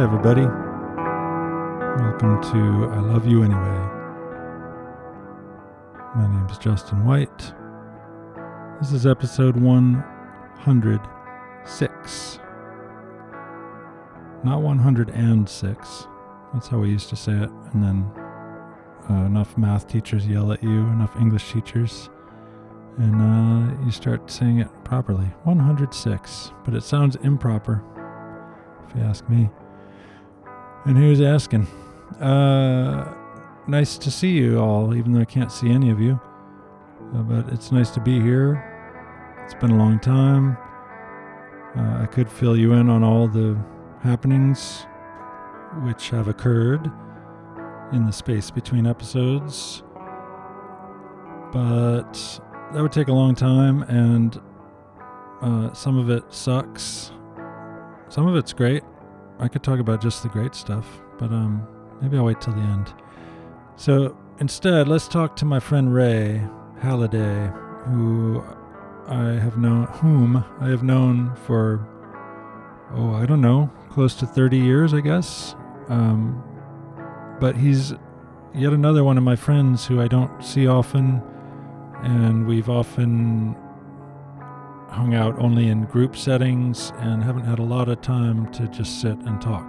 Hi, everybody. Welcome to I Love You Anyway. My name is Justin White. This is episode 106. Not 106. That's how we used to say it. And then enough math teachers yell at you, enough English teachers, and you start saying it properly. 106. But it sounds improper, if you ask me. And who's asking? Nice to see you all, even though I can't see any of you. But it's nice to be here. It's been a long time. I could fill you in on all the happenings which have occurred in the space between episodes, but that would take a long time, and some of it sucks, some of it's great. I could talk about just the great stuff, but maybe I'll wait till the end. So instead, let's talk to my friend Ray Halliday, whom I have known for, I don't know, close to 30 years, I guess. But he's yet another one of my friends who I don't see often, and we've often hung out only in group settings and haven't had a lot of time to just sit and talk.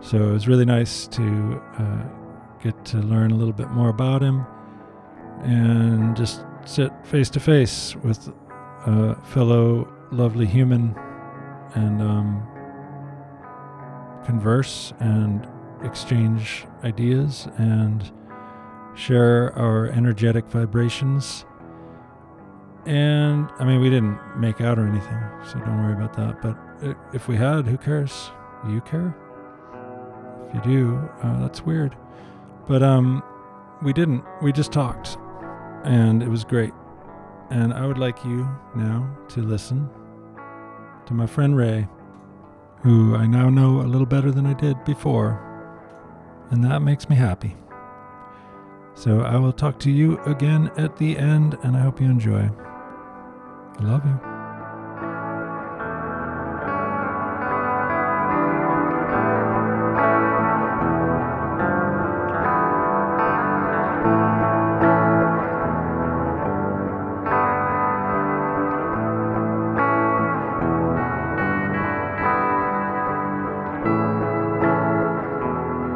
So it was really nice to get to learn a little bit more about him and just sit face to face with a fellow lovely human and converse and exchange ideas and share our energetic vibrations. And I mean, we didn't make out or anything, so don't worry about that, but if we had, who cares? You care? If you do, that's weird. But we didn't. We just talked, and it was great. And I would like you now to listen to my friend Ray, who I now know a little better than I did before, and that makes me happy. So I will talk to you again at the end, and I hope you enjoy. I love you.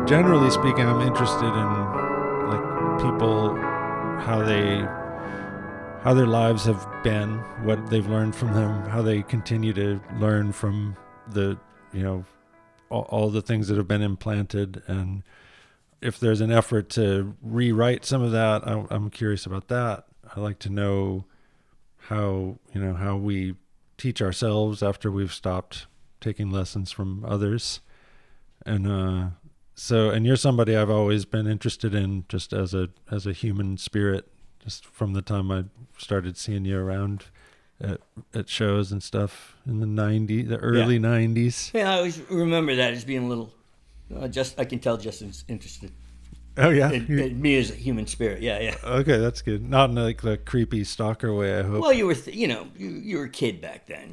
Generally speaking, I'm interested in like people, how their lives have been, what they've learned from them, how they continue to learn from the, all the things that have been implanted, and if there's an effort to rewrite some of that, I'm curious about that. I like to know how we teach ourselves after we've stopped taking lessons from others, and So you're somebody I've always been interested in, just as a human spirit, just from the time I started seeing you around at shows and stuff in the early 90s. Yeah, I always remember that as being a little. I can tell Justin's interested. Oh yeah, in me as a human spirit. Yeah, yeah. Okay, that's good. Not in like the creepy stalker way, I hope. Well, you were, you were a kid back then,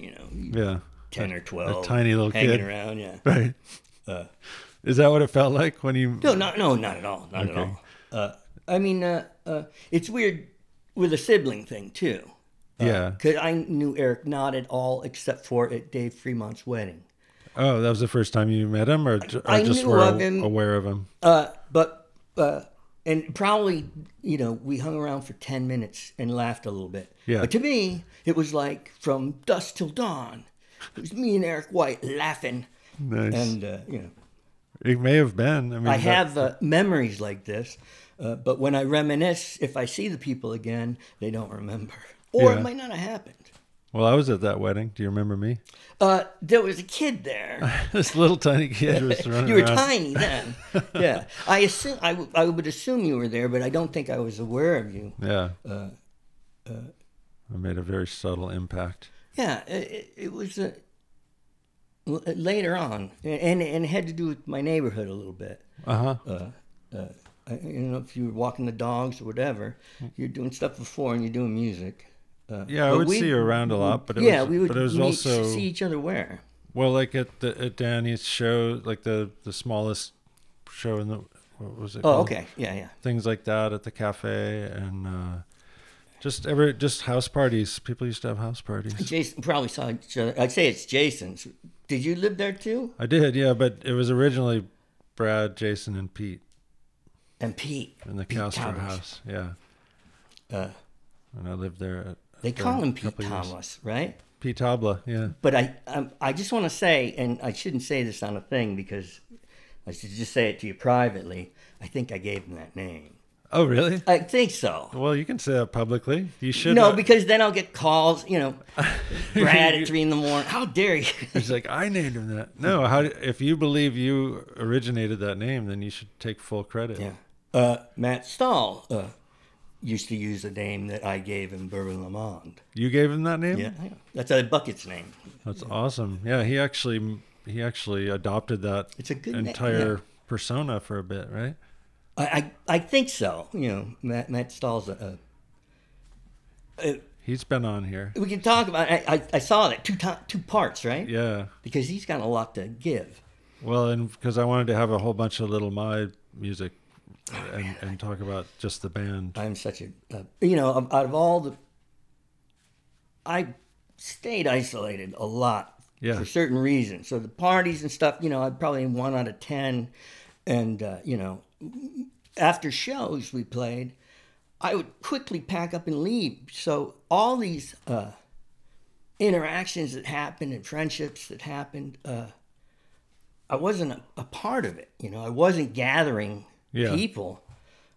Yeah. 10 or 12, a tiny little hanging kid hanging around. Yeah. Right. Is that what it felt like when you... No, not at all. Not okay. At all. It's weird with a sibling thing, too. Yeah. Because I knew Eric not at all except for at Dave Fremont's wedding. Oh, that was the first time you met him? Or aware of him? And probably, we hung around for 10 minutes and laughed a little bit. Yeah. But to me, it was like from dusk till dawn. It was me and Eric White laughing. Nice. And, It may have been. I have memories like this, but when I reminisce, if I see the people again, they don't remember. Or It might not have happened. Well, I was at that wedding. Do you remember me? There was a kid there. This little tiny kid was running You were around. Tiny then. Yeah. I would assume you were there, but I don't think I was aware of you. Yeah. I made a very subtle impact. Yeah. It was... later on, and it had to do with my neighborhood a little bit. Uh-huh. I don't know if you were walking the dogs or whatever. You're doing stuff before, and you're doing music. I would see you around a lot, but it was also see each other where. Well, like at Danny's show, like the smallest show in the, what was it called? Oh, okay. Yeah, yeah. Things like that at the cafe and just house parties. People used to have house parties. Jason probably saw each other. I'd say it's Jason's. Did you live there too? I did, yeah, but it was originally Brad, Jason, and Pete. And Pete. In the Pete Castro Thomas. House, yeah. And I lived there. They call him Pete Thomas, right? Pete Tabla, yeah. But I just want to say, and I shouldn't say this on a thing because I should just say it to you privately. I think I gave him that name. Oh, really? I think so. Well, you can say that publicly. You should. No, because then I'll get calls, you know, Brad at 3 a.m. How dare you? He's like, I named him that. No, if you believe you originated that name, then you should take full credit. Yeah. Matt Stahl used to use the name that I gave him, Bourbon Le Monde. You gave him that name? Yeah. That's a bucket's name. That's awesome. Yeah, he actually adopted that entire persona for a bit, right? I think so. You know, Matt Stahl's he's been on here. We can talk about. I saw that two parts, right? Yeah. Because he's got a lot to give. Well, and because I wanted to have a whole bunch of Little My music, and talk about just the band. I'm such a out of all the, I stayed isolated a lot for certain reasons. So the parties and stuff, I'm probably 1 out of 10, and After shows we played, I would quickly pack up and leave. So all these interactions that happened and friendships that happened, I wasn't a part of it. I wasn't gathering people.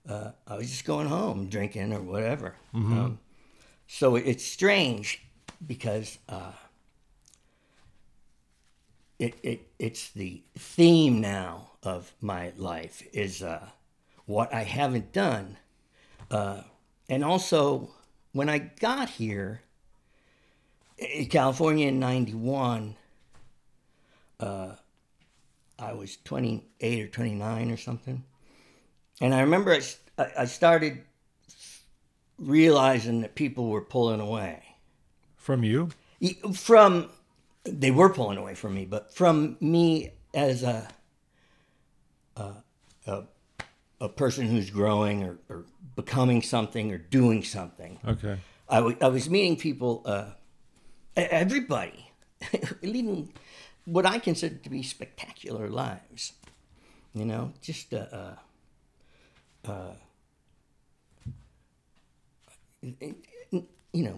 I was just going home drinking or whatever. Mm-hmm. So it's strange because it's the theme now of my life is what I haven't done. And also, when I got here in California in 91, I was 28 or 29 or something. And I remember I started realizing that people were pulling away. From you? They were pulling away from me, but from me as a person who's growing or becoming something or doing something. Okay. I was meeting people, everybody, leading what I consider to be spectacular lives. Just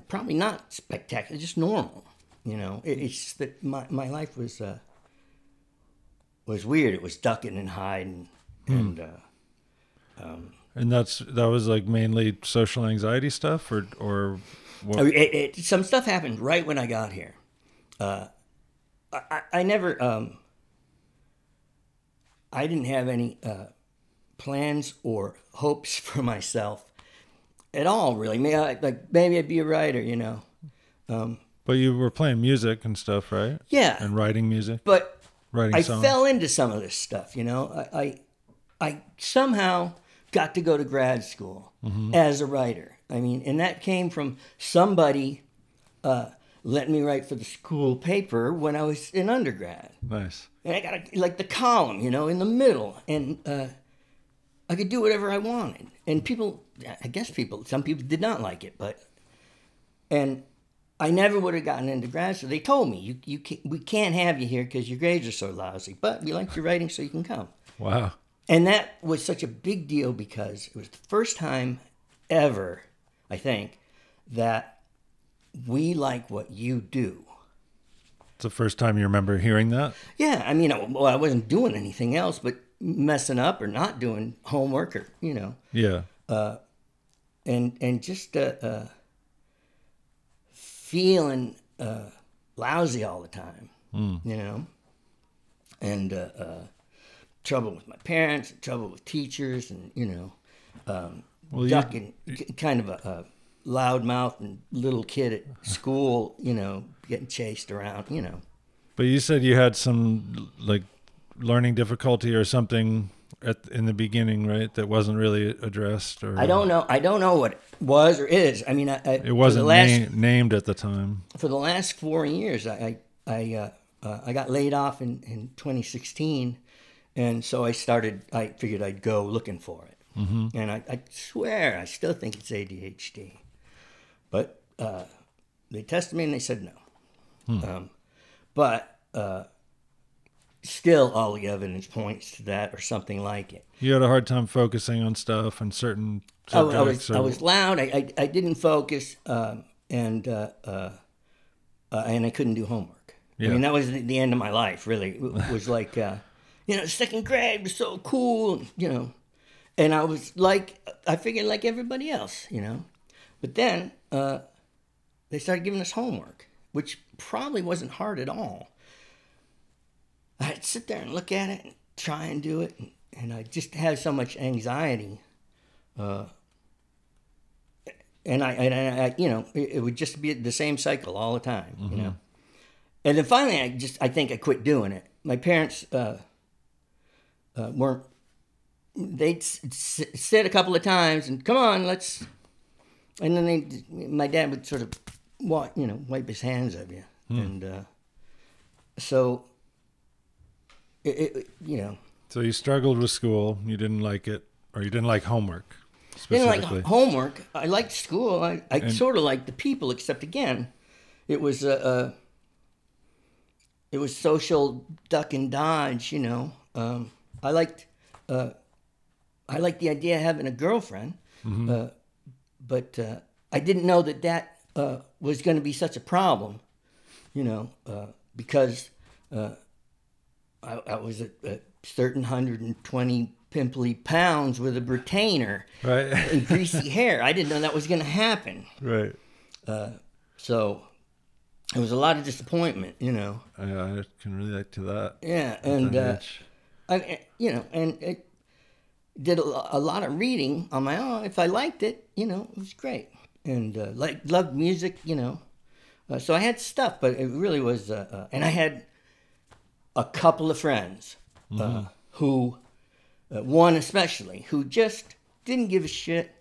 probably not spectacular, just normal. It's that my life was weird. It was ducking and hiding, and that was like mainly social anxiety stuff, or what? Some stuff happened right when I got here. I never, I didn't have any plans or hopes for myself at all, really. Maybe I'd be a writer, But you were playing music and stuff, right? Yeah. And writing music, but. I fell into some of this stuff, I somehow got to go to grad school as a writer. And that came from somebody letting me write for the school paper when I was in undergrad. Nice. And I got the column, in the middle, and I could do whatever I wanted. And some people did not like it, and I never would have gotten into grad school. They told me, we can't have you here because your grades are so lousy, but we like your writing, so you can come. Wow. And that was such a big deal because it was the first time ever, I think, that we like what you do. It's the first time you remember hearing that? Yeah. I wasn't doing anything else but messing up or not doing homework or, Yeah. And just... feeling lousy all the time, and trouble with my parents, trouble with teachers, and ducking, kind of a loudmouth and little kid at school, getting chased around, But you said you had some learning difficulty or something in the beginning, right? That wasn't really addressed, or I don't know. I don't know what it was or is. It wasn't named at the time. For the last 4 years, I I got laid off in 2016, and so I figured I'd go looking for it. Mm-hmm. And I swear, I still think it's ADHD. But they tested me and they said no. But still all the evidence points to that or something like it. You had a hard time focusing on stuff and certain subjects. I was loud. I didn't focus, and I couldn't do homework. Yeah. I mean, that was the end of my life, really. It was like, second grade was so cool, And I was like, I figured like everybody else, But then they started giving us homework, which probably wasn't hard at all. I'd sit there and look at it and try and do it. And I just had so much anxiety. And I would just be the same cycle all the time, mm-hmm. And then finally, I think I quit doing it. My parents weren't. They said a couple of times, and come on, let's. And then my dad would sort of, wipe his hands of you, and so. It. So you struggled with school. You didn't like it, or you didn't like homework. Specifically. I didn't like homework. I liked school. I sort of liked the people, except again, it was social duck and dodge. I liked the idea of having a girlfriend, mm-hmm. but I didn't know that was going to be such a problem, because I was a certain 120 pimply pounds with a retainer, right. And greasy hair. I didn't know that was going to happen. Right. So it was a lot of disappointment, I can relate to that. Yeah, and I did a lot of reading on my own. If I liked it, it was great. And loved music, so I had stuff, but it really was. And I had a couple of friends, mm-hmm. Who, one especially, who just didn't give a shit,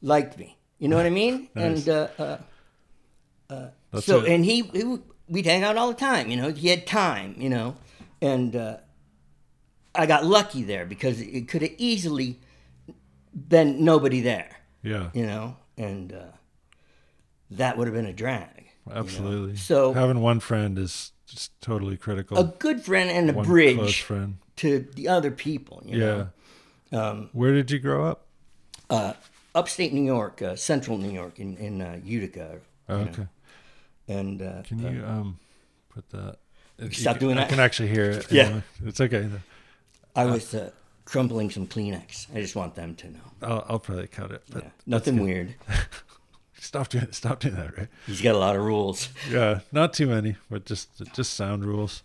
liked me. You know what I mean? Nice. And so, it. And we'd hang out all the time. He had time. And. I got lucky there because it could have easily been nobody there. Yeah. And that would have been a drag. Absolutely. So having one friend is just totally critical. A good friend and a bridge to the other people. Yeah. Where did you grow up? Upstate New York, central New York, in Utica. Oh, okay. And can you put that? Stop doing that. I can actually hear it. Yeah. It's okay. I was crumpling some Kleenex. I just want them to know. I'll probably cut it. But yeah. Nothing weird. Stop doing that, right? He's got a lot of rules. Yeah, not too many, but just sound rules.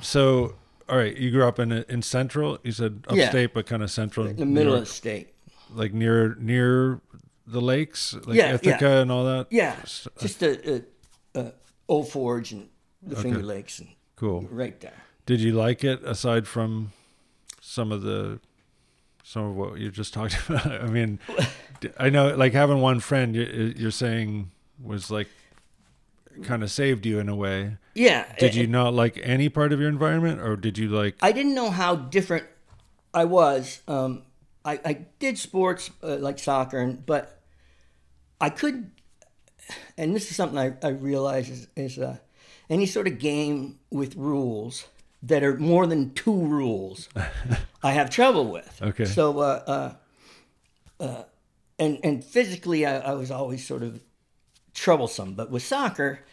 So, all right, you grew up in Central. You said upstate, yeah. But kind of Central. In the middle of the state. Like near the lakes, like Ithaca and all that? Yeah, just the Old Forge and the Finger Lakes. And cool. Right there. Did you like it aside from some of what you just talked about? I mean, I know like having one friend you're saying was like kind of saved you in a way. Yeah. Did you not like any part of your environment, or did you like? I didn't know how different I was. I did sports like soccer, but I could. And this is something I realize is any sort of game with rules that are more than two rules, I have trouble with. Okay. So, and physically, I was always sort of troublesome. But with soccer,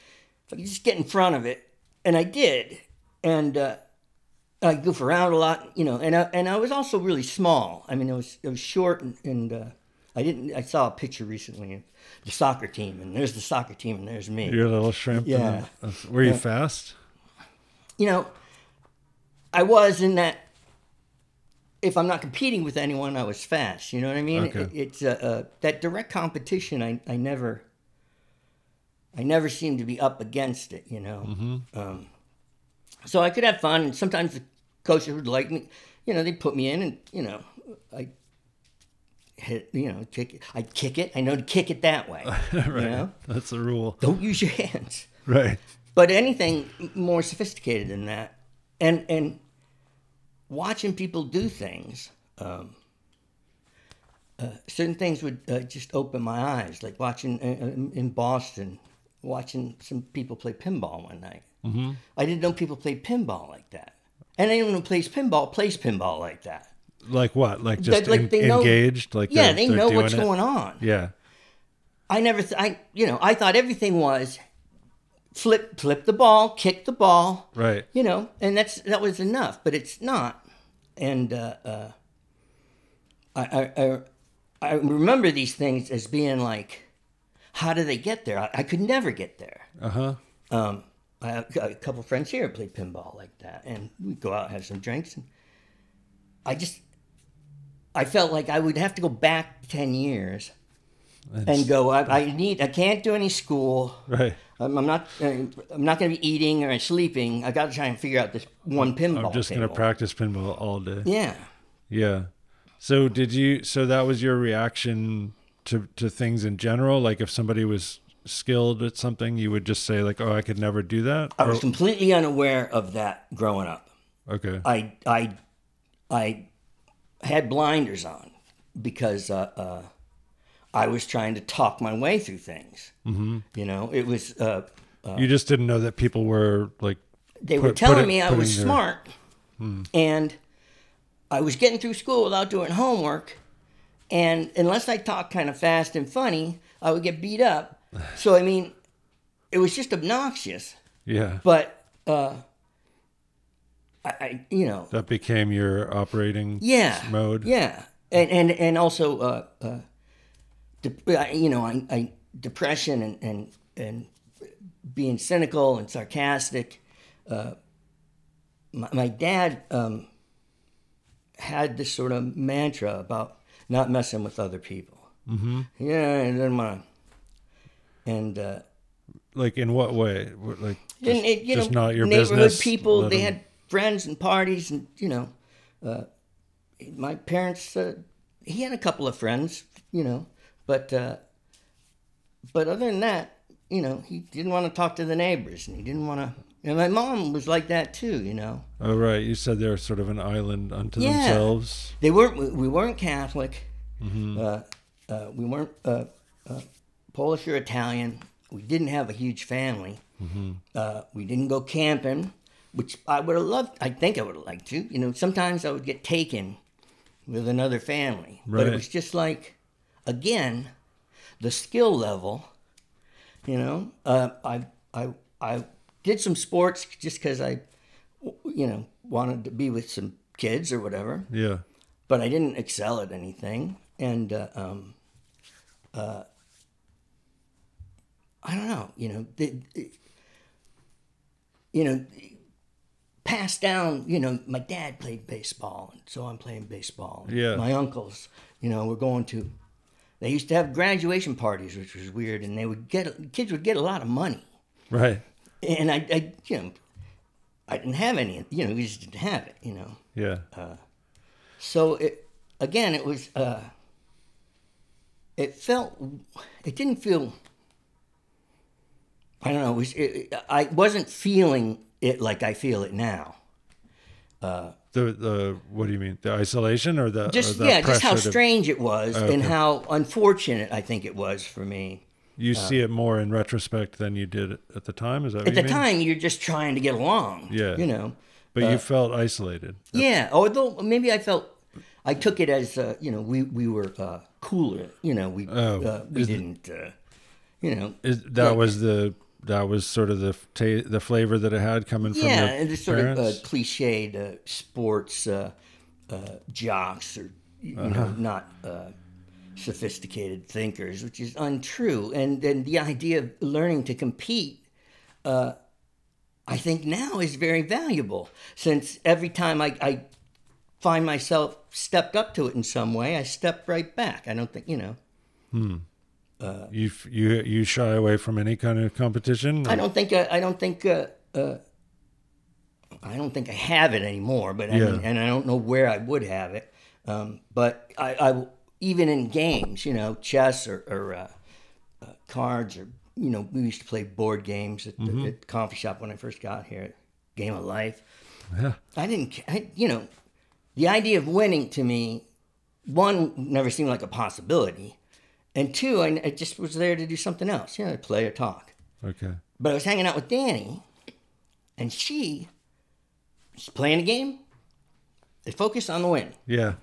if I could just get in front of it, and I did, and I goof around a lot, And I was also really small. I mean, I was short, and I didn't. I saw a picture recently of the soccer team, and there's the soccer team, and there's me. You're a little shrimp. Yeah. Were you fast? I was in that. If I'm not competing with anyone, I was fast. You know what I mean? Okay. It's that direct competition. I never seemed to be up against it. Mm-hmm. So I could have fun, and sometimes the coaches would like me. They'd put me in, and I hit. Kick it. I'd kick it. I know to kick it that way. Right. That's the rule. Don't use your hands. Right. But anything more sophisticated than that. And watching people do things, certain things would just open my eyes, like watching in Boston, watching some people play pinball one night. Mm-hmm. I didn't know people played pinball like that. And anyone who plays pinball like that. Like what? Like just that, like engaged? Like yeah, they know what's going on. Yeah. I never, I thought everything was flip the ball, kick the ball. Right. You know, and that was enough, but it's not. And I remember these things as being like, how do they get there? I could never get there. Uh-huh. I have a couple friends here play pinball like that, and we'd go out and have some drinks. And I felt like I would have to go back 10 years and go, I can't do any school. Right. I'm not going to be eating or sleeping. I got to try and figure out this one pinball. I'm just going to practice pinball all day. Yeah. Yeah. So so that was your reaction to things in general? Like if somebody was skilled at something, you would just say like, oh, I could never do that? I was completely unaware of that growing up. Okay. I had blinders on because I was trying to talk my way through things. Mm-hmm. You know, it was... you just didn't know that people were like... They were telling me I was smart, and I was getting through school without doing homework, and unless I talked kind of fast and funny, I would get beat up. So, I mean, it was just obnoxious. Yeah. But... that became your operating mode. Yeah, and also, depression and being cynical and sarcastic. My dad had this sort of mantra about not messing with other people. Mm-hmm. Yeah, I didn't mind. And like in what way? Like just, not your business. Neighborhood people they had. Friends and parties, and my parents. He had a couple of friends, but other than that, he didn't want to talk to the neighbors, and he didn't want to. And my mom was like that too, Oh right, you said they're sort of an island unto themselves. They weren't. We weren't Catholic. Mm-hmm. We weren't Polish or Italian. We didn't have a huge family. Mm-hmm. We didn't go camping. Which I would have loved, I think I would have liked to. Sometimes I would get taken with another family. Right. But it was just like, again, the skill level, I did some sports just because I, wanted to be with some kids or whatever. Yeah. But I didn't excel at anything. And I don't know, passed down, my dad played baseball, and so I'm playing baseball. Yeah. My uncles, were going to, they used to have graduation parties, which was weird, and kids would get a lot of money. Right. And I didn't have any, we just didn't have it, Yeah. So it was, it didn't feel, I don't know, I wasn't feeling it like I feel it now. What do you mean? The isolation or the just or the just how strange it was, okay, and how unfortunate I think it was for me. You see it more in retrospect than you did at the time. Is that what you mean? At the time, you're just trying to get along. Yeah, But you felt isolated. Yeah, although maybe I took it as we were cooler. We didn't. That was sort of the flavor that it had coming from and this sort parents? Of cliched sports jocks or not sophisticated thinkers, which is untrue. And then the idea of learning to compete, I think now is very valuable, since every time I find myself stepped up to it in some way, I step right back. I don't think you shy away from any kind of competition? Or? I don't think I have it anymore. But mean, and I don't know where I would have it. But I even in games, chess or cards or you know, we used to play board games at the at coffee shop when I first got here. Game of Life. Yeah. I, the idea of winning to me, one, never seemed like a possibility. And two, I just was there to do something else. You know, play or talk. Okay. But I was hanging out with Danny, and she was playing a game. They focused on the win. Yeah.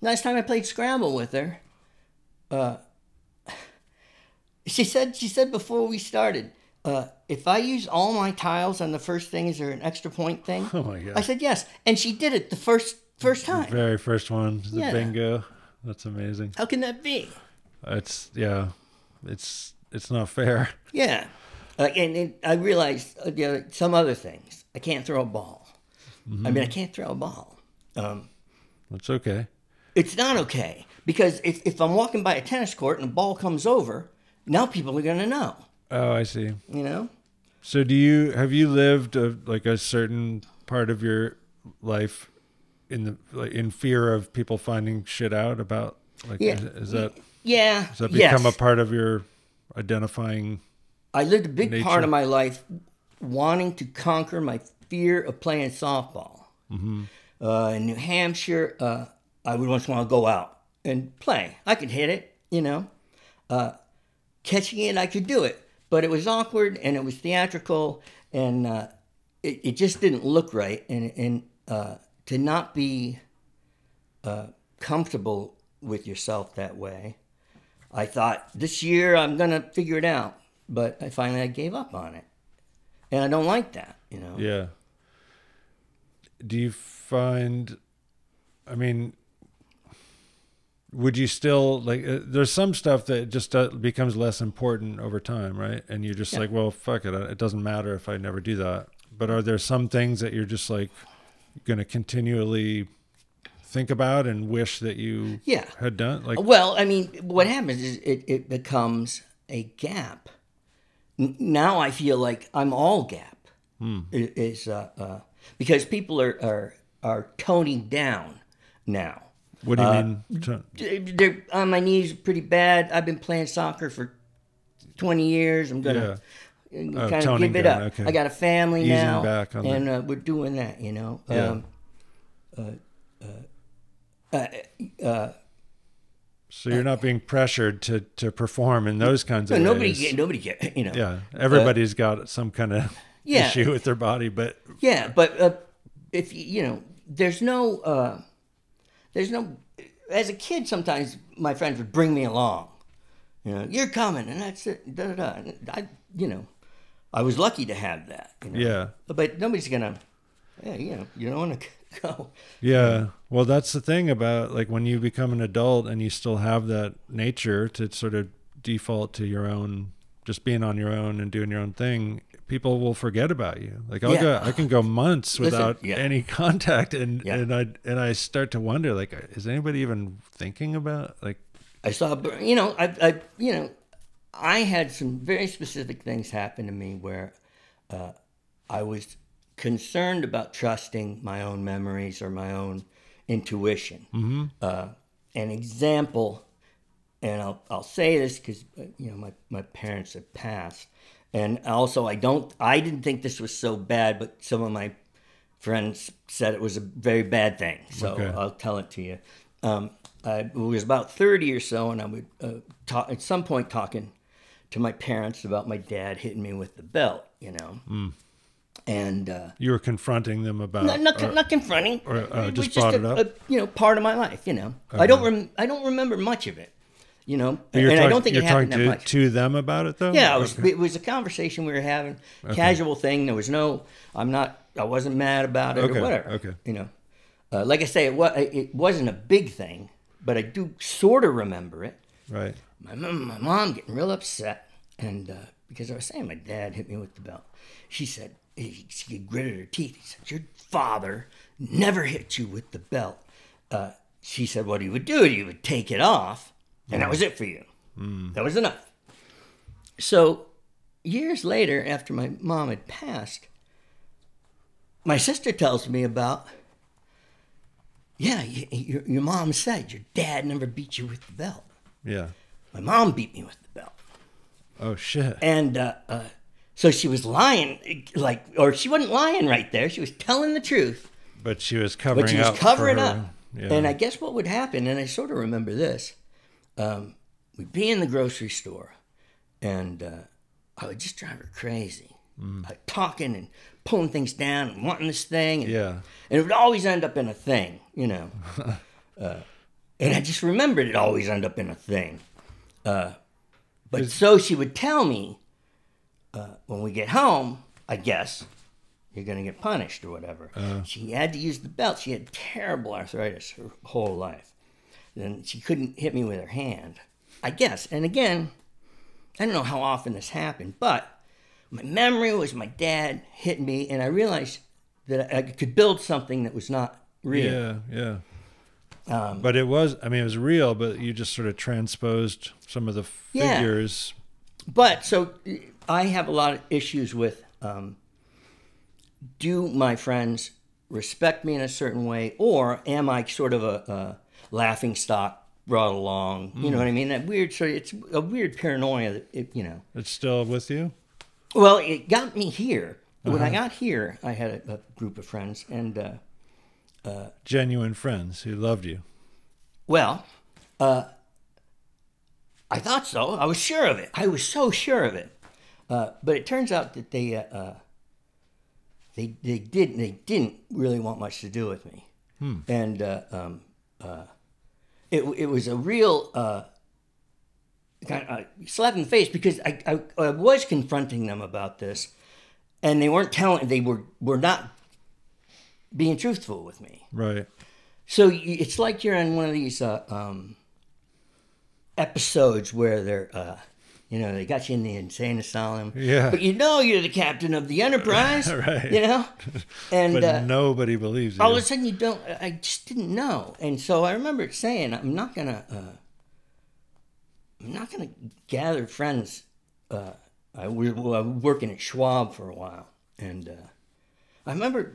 Last time I played Scrabble with her, she said before we started, if I use all my tiles on the first thing, is there an extra point thing? Oh my God. I said yes. And she did it the first time. The very first one, the bingo. That's amazing. How can that be? It's not fair. Yeah. And I realized some other things. I can't throw a ball. Mm-hmm. I mean, I can't throw a ball. That's okay. It's not okay. Because if I'm walking by a tennis court and a ball comes over, now people are going to know. Oh, I see. You know? So have you lived a certain part of your life in fear of people finding shit out about, Has that become a part of your identifying? I lived a big part of my life wanting to conquer my fear of playing softball. Mm-hmm. In New Hampshire, I would once want to go out and play. I could hit it, you know. Catching it, I could do it. But it was awkward, and it was theatrical, and it just didn't look right. And to not be comfortable with yourself that way, I thought, this year I'm going to figure it out. But I finally gave up on it. And I don't like that, you know? Yeah. Do you find... I mean... Would you still there's some stuff that just becomes less important over time, right? And you're just well, fuck it. It doesn't matter if I never do that. But are there some things that you're just going to continually think about and wish that you had done? Well, I mean, what happens is it becomes a gap. Now I feel like I'm all gap. Because people are toning down now. What do you mean? They're on my knees pretty bad. I've been playing soccer for 20 years. I'm going to kind of give it up. Okay. I got a family now, back on and we're doing that, you know. Yeah. So you're not being pressured to perform in those kinds of ways. Nobody gets, you know. Yeah, everybody's got some kind of issue with their body. But yeah, but if, you know, there's no... as a kid, sometimes my friends would bring me along. You know, you're coming, and that's it. Da, da, da. And I was lucky to have that. You know? Yeah. But nobody's gonna. Yeah, you know, you don't want to go. Yeah. Well, that's the thing about when you become an adult and you still have that nature to sort of default to your own, just being on your own and doing your own thing. People will forget about you. I can go months without any contact, and I start to wonder, is anybody even thinking about I saw, I had some very specific things happen to me where I was concerned about trusting my own memories or my own intuition. Mm-hmm. An example, and I'll say this because my parents have passed. And also, I didn't think this was so bad, but some of my friends said it was a very bad thing. So okay. I'll tell it to you. I was about 30 or so, and I would talking to my parents about my dad hitting me with the belt, you know. Mm. And you were confronting them about not confronting. Just brought it up. Part of my life, you know. Okay. I don't remember much of it. You know, I don't think it happened that much. To them about it though? Yeah, it was a conversation we were having, casual thing. There was I wasn't mad about it or whatever. Okay. You know, like I say, it wasn't a big thing, but I do sort of remember it. Right. My mom getting real upset, and because I was saying my dad hit me with the belt, she said she gritted her teeth. He said, "Your father never hit you with the belt." She said, "What he would do? He would take it off." And that was it for you. Mm. That was enough. So years later, after my mom had passed, my sister tells me about, your mom said your dad never beat you with the belt. Yeah. My mom beat me with the belt. Oh, shit. And so she was lying, like, or she wasn't lying right there. She was telling the truth. But she was covering up. Yeah. And I guess what would happen, and I sort of remember this, we'd be in the grocery store, and I would just drive her crazy. Like talking and pulling things down and wanting this thing. And, and it would always end up in a thing, you know. And I just remembered it always ended up in a thing. But so she would tell me, when we get home, I guess, you're going to get punished or whatever. She had to use the belt. She had terrible arthritis her whole life. And she couldn't hit me with her hand, I guess. And again, I don't know how often this happened, but my memory was my dad hitting me, and I realized that I could build something that was not real. Yeah, yeah. But it was, I mean, it was real, but you just sort of transposed some of the figures. But, so, I have a lot of issues with, do my friends respect me in a certain way, or am I sort of a laughing stock? Brought along, you know what I mean? That weird, so it's a weird paranoia that, it, you know. It's still with you? Well, it got me here. When I got here, I had a group of friends and... genuine friends who loved you. Well, I thought so. I was sure of it. I was so sure of it. But it turns out that they didn't really want much to do with me. And it was a real... slap in the face, because I was confronting them about this, and they weren't telling. They were not being truthful with me. Right. So it's like you're in one of these episodes where they're, you know, they got you in the insane asylum. Yeah. But you know you're the captain of the Enterprise. Right. You know. And but nobody believes you. All of a sudden you don't. I just didn't know, and so I remember saying, I'm not gonna gather friends. I was working at Schwab for a while, and I remember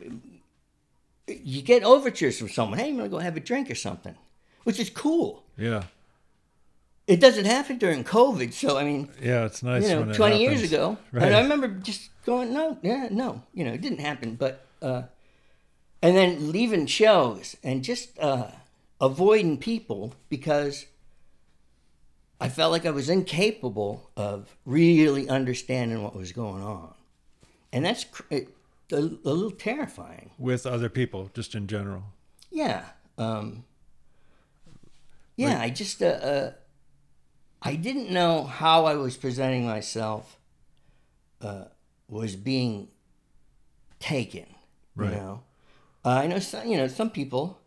you get overtures from someone. Hey, I'm gonna go have a drink or something, which is cool. Yeah. It doesn't happen during COVID, so I mean. Yeah, it's nice. You know, when 20 years ago, right. And I remember just going, no, you know, it didn't happen. But and then leaving shows and just avoiding people because. I felt like I was incapable of really understanding what was going on. And that's a little terrifying. With other people, just in general. Yeah. I just, I didn't know how I was presenting myself was being taken, right. You know. I know, some people...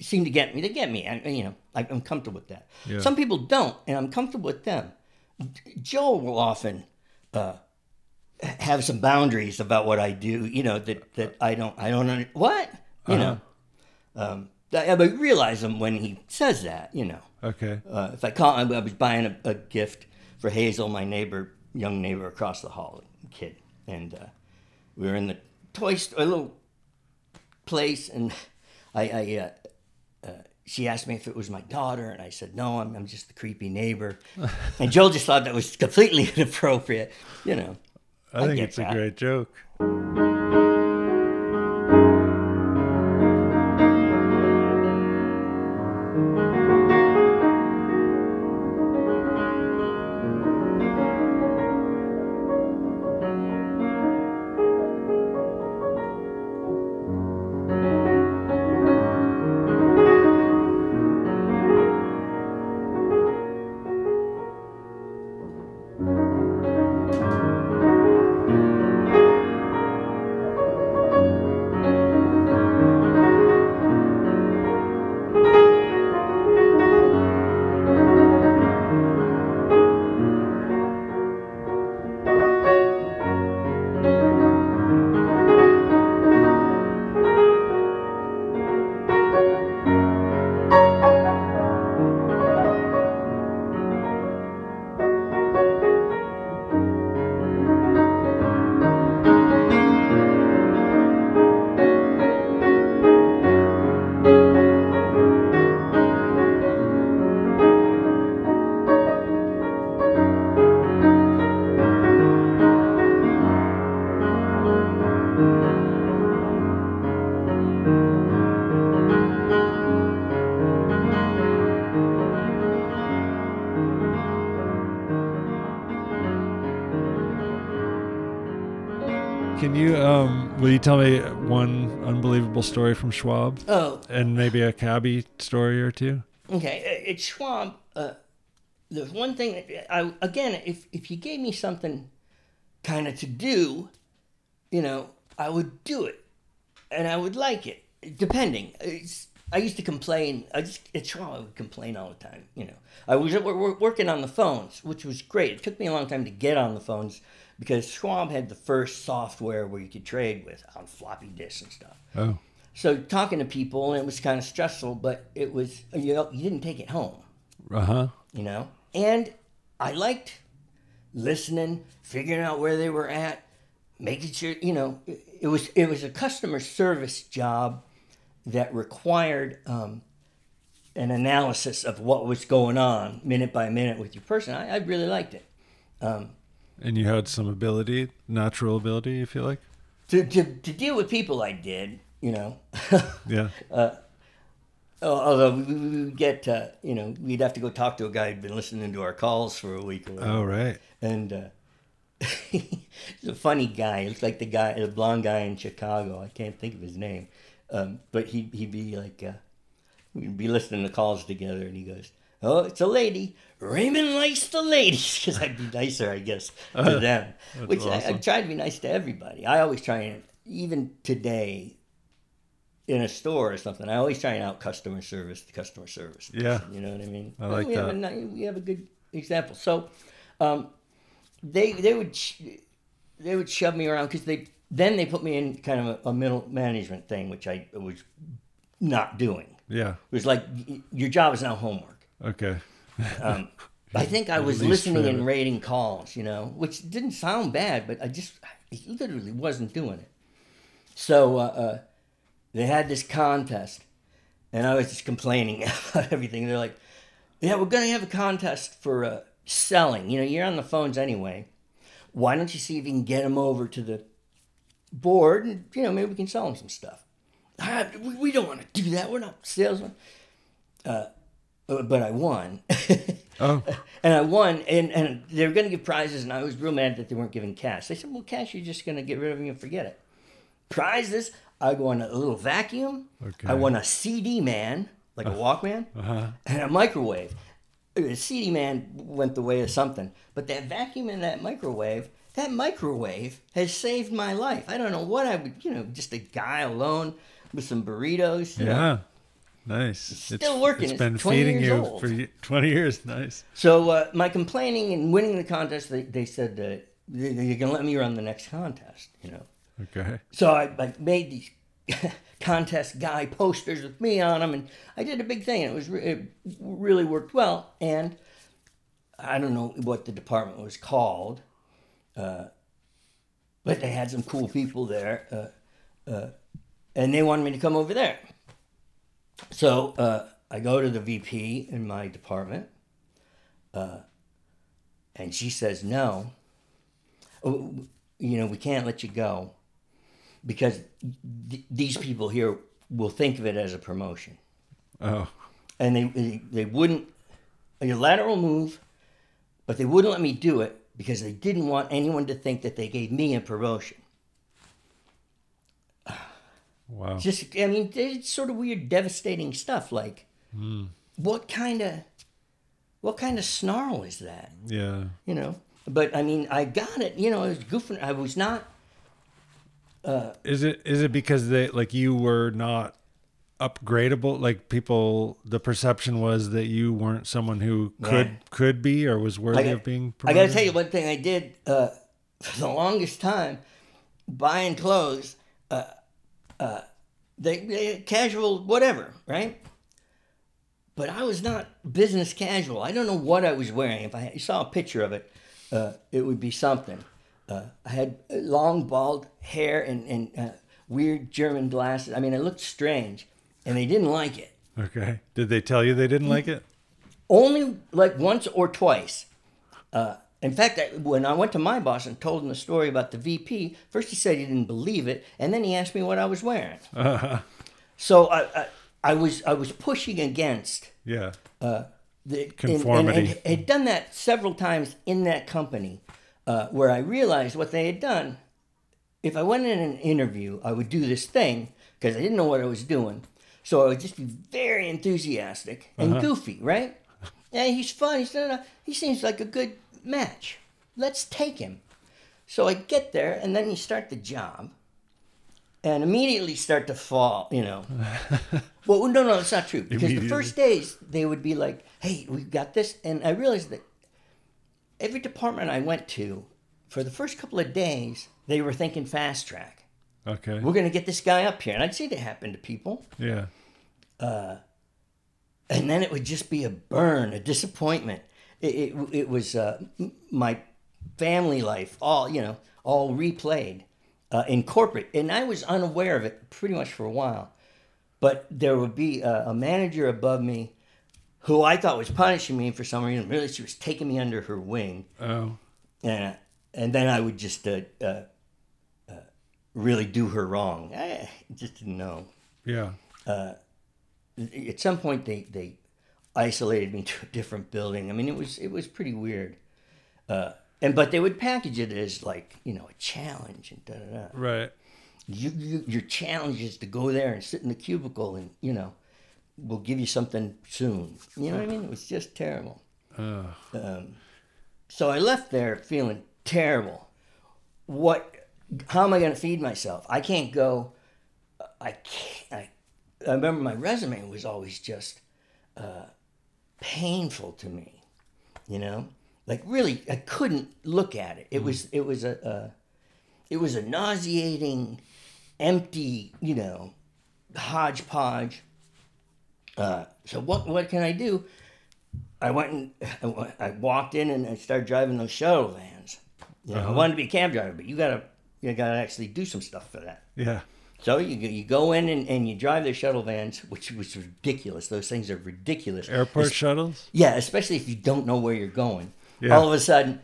seem to get me. They get me. I'm comfortable with that. Yeah. Some people don't, and I'm comfortable with them. Joel will often have some boundaries about what I do. You know that I don't what you know. I realize them when he says that. You know. Okay. If I call, I was buying a gift for Hazel, my neighbor, young neighbor across the hall, kid, and we were in the toy store, a little place, and she asked me if it was my daughter, and I said, no, I'm just the creepy neighbor. And Joel just thought that was completely inappropriate, you know. I think it's a great joke. Can you, will you tell me one unbelievable story from Schwab? Oh. And maybe a cabbie story or two? Okay. At Schwab, there's one thing, that I, again, if you gave me something kind of to do, you know, I would do it. And I would like it, depending. I used to complain. At Schwab, I would complain all the time, you know. I was working on the phones, which was great. It took me a long time to get on the phones because Schwab had the first software where you could trade with on floppy disks and stuff. Oh. So talking to people, and it was kind of stressful, but it was, you know, you didn't take it home. Uh-huh. You know? And I liked listening, figuring out where they were at, making sure, you know, it was a customer service job that required an analysis of what was going on minute by minute with your person. I really liked it. And you had some ability, natural ability, you feel like? To deal with people I did, you know. Yeah. Although we would get, you know, we'd have to go talk to a guy who'd been listening to our calls for a week or whatever. Oh, right. And... he's a funny guy. He looks like the blonde guy in Chicago. I can't think of his name. But he'd be like, we'd be listening to calls together, and he goes, "Oh, it's a lady. Raymond likes the ladies," because I'd be nicer, I guess, to them. Which awesome. I try to be nice to everybody. I always try, and even today, in a store or something, I always try and out customer service to customer service. Yeah, person, you know what I mean. I like that. We have a good example. So. They would shove me around because they put me in kind of a middle management thing, which I was not doing. Yeah, it was like your job is now homework. Okay. I think I was listening and rating calls, you know, which didn't sound bad, but I literally wasn't doing it. So they had this contest, and I was just complaining about everything. They're like, "Yeah, we're gonna have a contest for." Selling, you know, you're on the phones anyway. Why don't you see if you can get them over to the board and, you know, maybe we can sell them some stuff. All right, we don't want to do that. We're not salesmen. But I won. Oh. And I won, and they were going to give prizes, and I was real mad that they weren't giving cash. They said, well, cash, you're just going to get rid of it and forget it. Prizes, I won a little vacuum. Okay. I won a CD man, like a Walkman, and a microwave. The CD man went the way of something. But that vacuum and that microwave has saved my life. I don't know what I would, you know, just a guy alone with some burritos. Yeah. Know. Nice. It's still working. It's been 20 feeding years you old. For 20 years. Nice. So my complaining and winning the contest, they said, you're going to let me run the next contest, you know. Okay. So I made these contest guy posters with me on them, and I did a big thing, and it really worked well. And I don't know what the department was called, but they had some cool people there, and they wanted me to come over there. So I go to the VP in my department, and she says, no, you know, we can't let you go. Because these people here will think of it as a promotion. Oh. And they wouldn't, a lateral move, but they wouldn't let me do it because they didn't want anyone to think that they gave me a promotion. Wow. Just, I mean, it's sort of weird, devastating stuff. Like, what kind of snarl is that? Yeah. You know, but I mean, I got it, you know, I was goofing, I was not. Is it because they like you were not upgradable? Like people, the perception was that you weren't someone who could be or was worthy of being promoted? I gotta tell you one thing I did for the longest time, buying clothes, they casual whatever, right? But I was not business casual. I don't know what I was wearing. If I saw a picture of it, it would be something. I had long, bald hair and weird German glasses. I mean, I looked strange, and they didn't like it. Okay. Did they tell you they didn't like it? Only like once or twice. In fact, when I went to my boss and told him the story about the VP, first he said he didn't believe it, and then he asked me what I was wearing. Uh-huh. So I was pushing against the conformity. And had done that several times in that company. Where I realized what they had done if I went in an interview, I would do this thing because I didn't know what I was doing. So I would just be very enthusiastic and goofy, right? Yeah, he's fun. He seems like a good match. Let's take him. So I get there, and then you start the job, and immediately start to fall, you know. Well, no, that's not true. Because the first days, they would be like, hey, we've got this. And I realized that every department I went to, for the first couple of days, they were thinking fast track. Okay. We're going to get this guy up here. And I'd see that happen to people. Yeah. And then it would just be a burn, a disappointment. It was my family life, all replayed in corporate. And I was unaware of it pretty much for a while. But there would be a manager above me who I thought was punishing me for some reason. Really, she was taking me under her wing. Oh. And then I would just really do her wrong. I just didn't know. Yeah. At some point, they isolated me to a different building. I mean, it was pretty weird. But they would package it as like, a challenge and da-da-da. Right. Your challenge is to go there and sit in the cubicle and, we'll give you something soon. You know what I mean? It was just terrible. So I left there feeling terrible. How am I going to feed myself? I can't go. I remember my resume was always just painful to me, Like really, I couldn't look at it. It was a nauseating, empty, hodgepodge. So what can I do? I walked in and I started driving those shuttle vans. I wanted to be a cab driver, but you gotta actually do some stuff for that. Yeah. So you go in and you drive their shuttle vans, which was ridiculous. Those things are ridiculous. Airport shuttles? Yeah, especially if you don't know where you're going. Yeah. All of a sudden,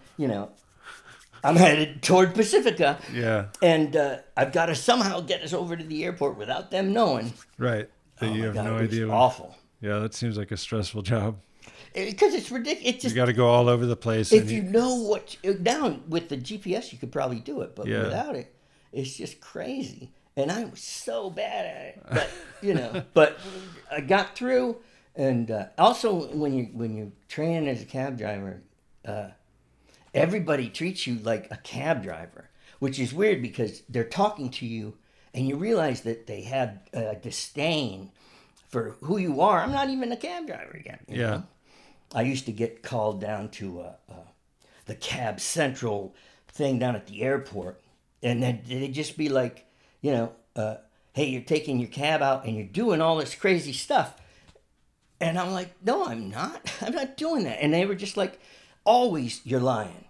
I'm headed toward Pacifica. Yeah. And I've got to somehow get us over to the airport without them knowing. Right. That you have no idea. It's awful. Yeah, that seems like a stressful job. Because it's ridiculous. You got to go all over the place. If you know what... Now, with the GPS, you could probably do it. But without it, it's just crazy. And I was so bad at it. But, but I got through. And also, when you train as a cab driver, everybody treats you like a cab driver, which is weird because they're talking to you, and you realize that they have disdain for who you are. I'm not even a cab driver yet. You know? I used to get called down to the cab central thing down at the airport, and then they'd just be like, hey, you're taking your cab out and you're doing all this crazy stuff. And I'm like, no, I'm not. I'm not doing that. And they were just like, always, you're lying.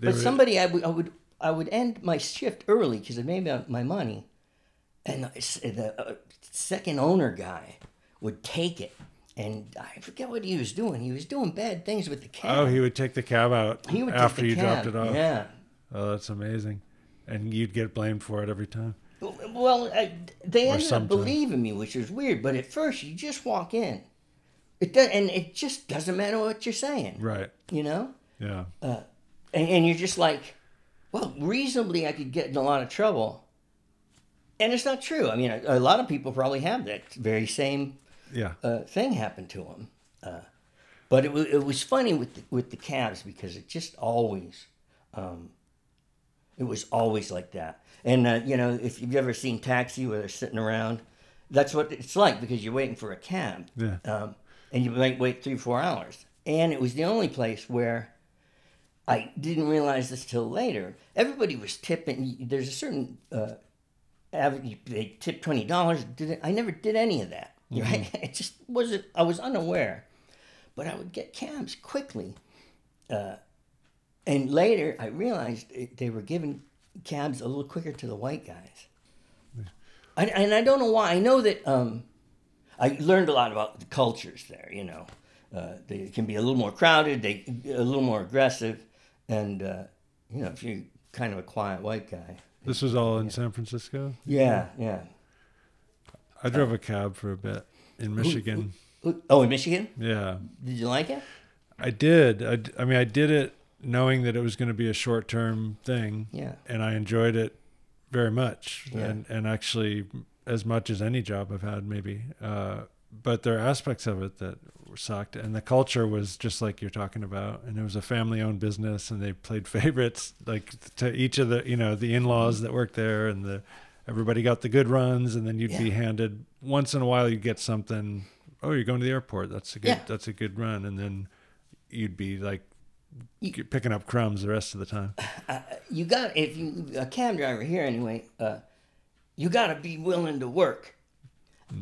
I would end my shift early because it made me my money. And the second owner guy would take it. And I forget what he was doing. He was doing bad things with the cab. Oh, he would take the cab out after you dropped it off. Yeah. Oh, that's amazing. And you'd get blamed for it every time. Well, they ended up believing me, which was weird. But at first, you just walk in. It just doesn't matter what you're saying. Right. Yeah. And you're just like, well, reasonably, I could get in a lot of trouble. And it's not true. I mean, a lot of people probably have that very same thing happen to them. But it was funny with the cabs because it just always... it was always like that. And, if you've ever seen Taxi where they're sitting around, that's what it's like because you're waiting for a cab. Yeah. And you might wait 3-4 hours. And it was the only place where I didn't realize this till later. Everybody was tipping. There's a certain average, they tip $20. I never did any of that. Mm-hmm. Right? It just wasn't, I was unaware. But I would get cabs quickly. And later, I realized they were giving cabs a little quicker to the white guys. Yeah. And I don't know why. I know that I learned a lot about the cultures there, They can be a little more crowded, a little more aggressive. And, if you're kind of a quiet white guy. This was all in San Francisco? Yeah. I drove a cab for a bit in Michigan. In Michigan? Yeah. Did you like it? I did. I did it. Knowing that it was going to be a short-term thing, and I enjoyed it very much. Yeah. And actually as much as any job I've had, maybe, but there are aspects of it that sucked, and the culture was just like you're talking about, and it was a family-owned business, and they played favorites like to each of the, you know, the in-laws that worked there, and the everybody got the good runs, and then you'd be handed, once in a while you'd get something, oh, you're going to the airport, that's a good run, and then you'd be like picking up crumbs the rest of the time. You got, if you a cab driver here anyway, you got to be willing to work.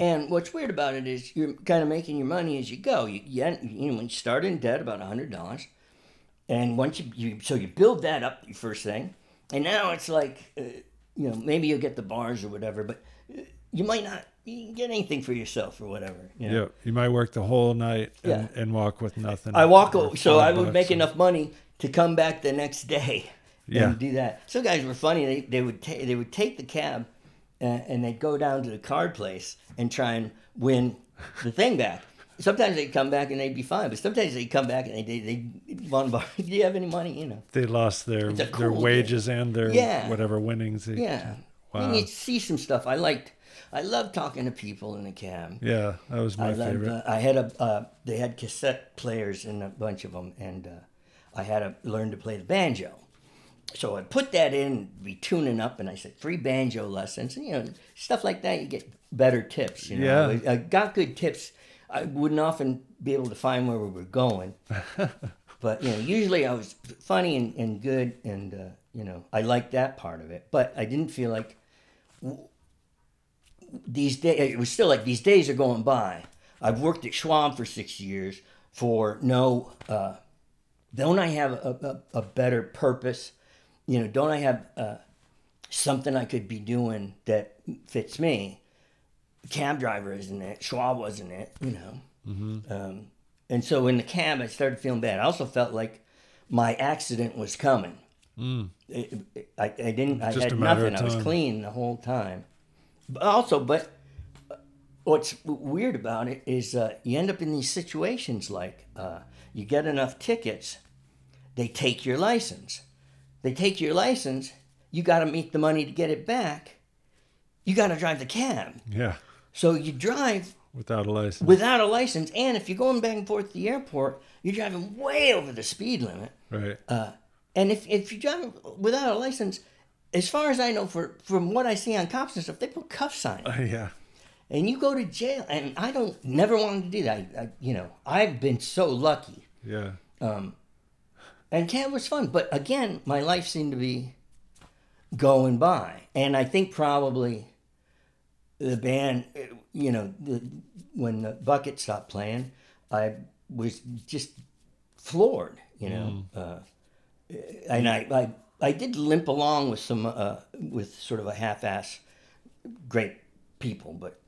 And what's weird about it is you're kind of making your money as you go. You know, when you start in debt about $100, and once you build that up, your first thing, and now it's like, you know, maybe you'll get the bars or whatever, but you might not get anything for yourself or whatever. You know? Yeah, you might work the whole night and walk with nothing. I would make enough money to come back the next day and do that. Some guys were funny. They would take the cab. And they'd go down to the card place and try and win the thing back. Sometimes they'd come back and they'd be fine, but sometimes they'd come back and they'd want to borrow. Do you have any money? You know, they lost their wages and their whatever winnings. Wow. I mean, you'd see some stuff I liked. I loved talking to people in the cab. Yeah, that was my favorite. They had cassette players in a bunch of them, and I had to learn to play the banjo. So I put that in, be tuning up, and I said, free banjo lessons. And, you know, stuff like that, you get better tips. You know? Yeah. I got good tips. I wouldn't often be able to find where we were going. But, you know, usually I was funny and good, and, you know, I liked that part of it. But I didn't feel like these days, it was still like these days are going by. I've worked at Schwab for 6 years for no, don't I have a better purpose? You know, don't I have something I could be doing that fits me? Cab driver isn't it. Schwab wasn't it, you know. Mm-hmm. And so in the cab, I started feeling bad. I also felt like my accident was coming. Mm. I didn't. I had nothing. I was clean the whole time. But what's weird about it is you end up in these situations like you get enough tickets, they take your license. They take your license, you got to make the money to get it back. You got to drive the cab. Yeah. So you drive without a license, and if you're going back and forth to the airport, you're driving way over the speed limit. Right. And if you drive without a license, as far as I know, from what I see on cops and stuff, they put cuffs on you. Yeah. And you go to jail, and I never wanted to do that. I you know, I've been so lucky. Yeah. And cab was fun, but again, my life seemed to be going by, and I think probably the band, you know, when the Bucket stopped playing, I was just floored, you know, and I did limp along with some with sort of a half-ass great people, but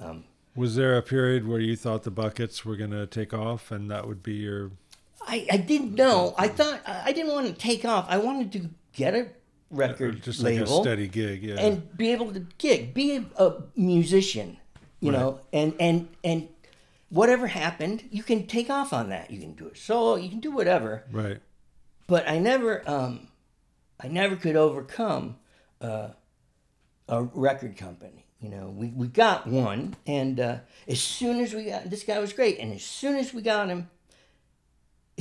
was there a period where you thought the Buckets were going to take off, and that would be your? I didn't know. I thought I didn't want to take off. I wanted to get a record just label, just like a steady gig, yeah, and be able to gig, be a musician, you know, and whatever happened, you can take off on that. You can do a solo, you can do whatever, right? But I never could overcome a record company. You know, we got one, and as soon as we got this guy was great, and as soon as we got him.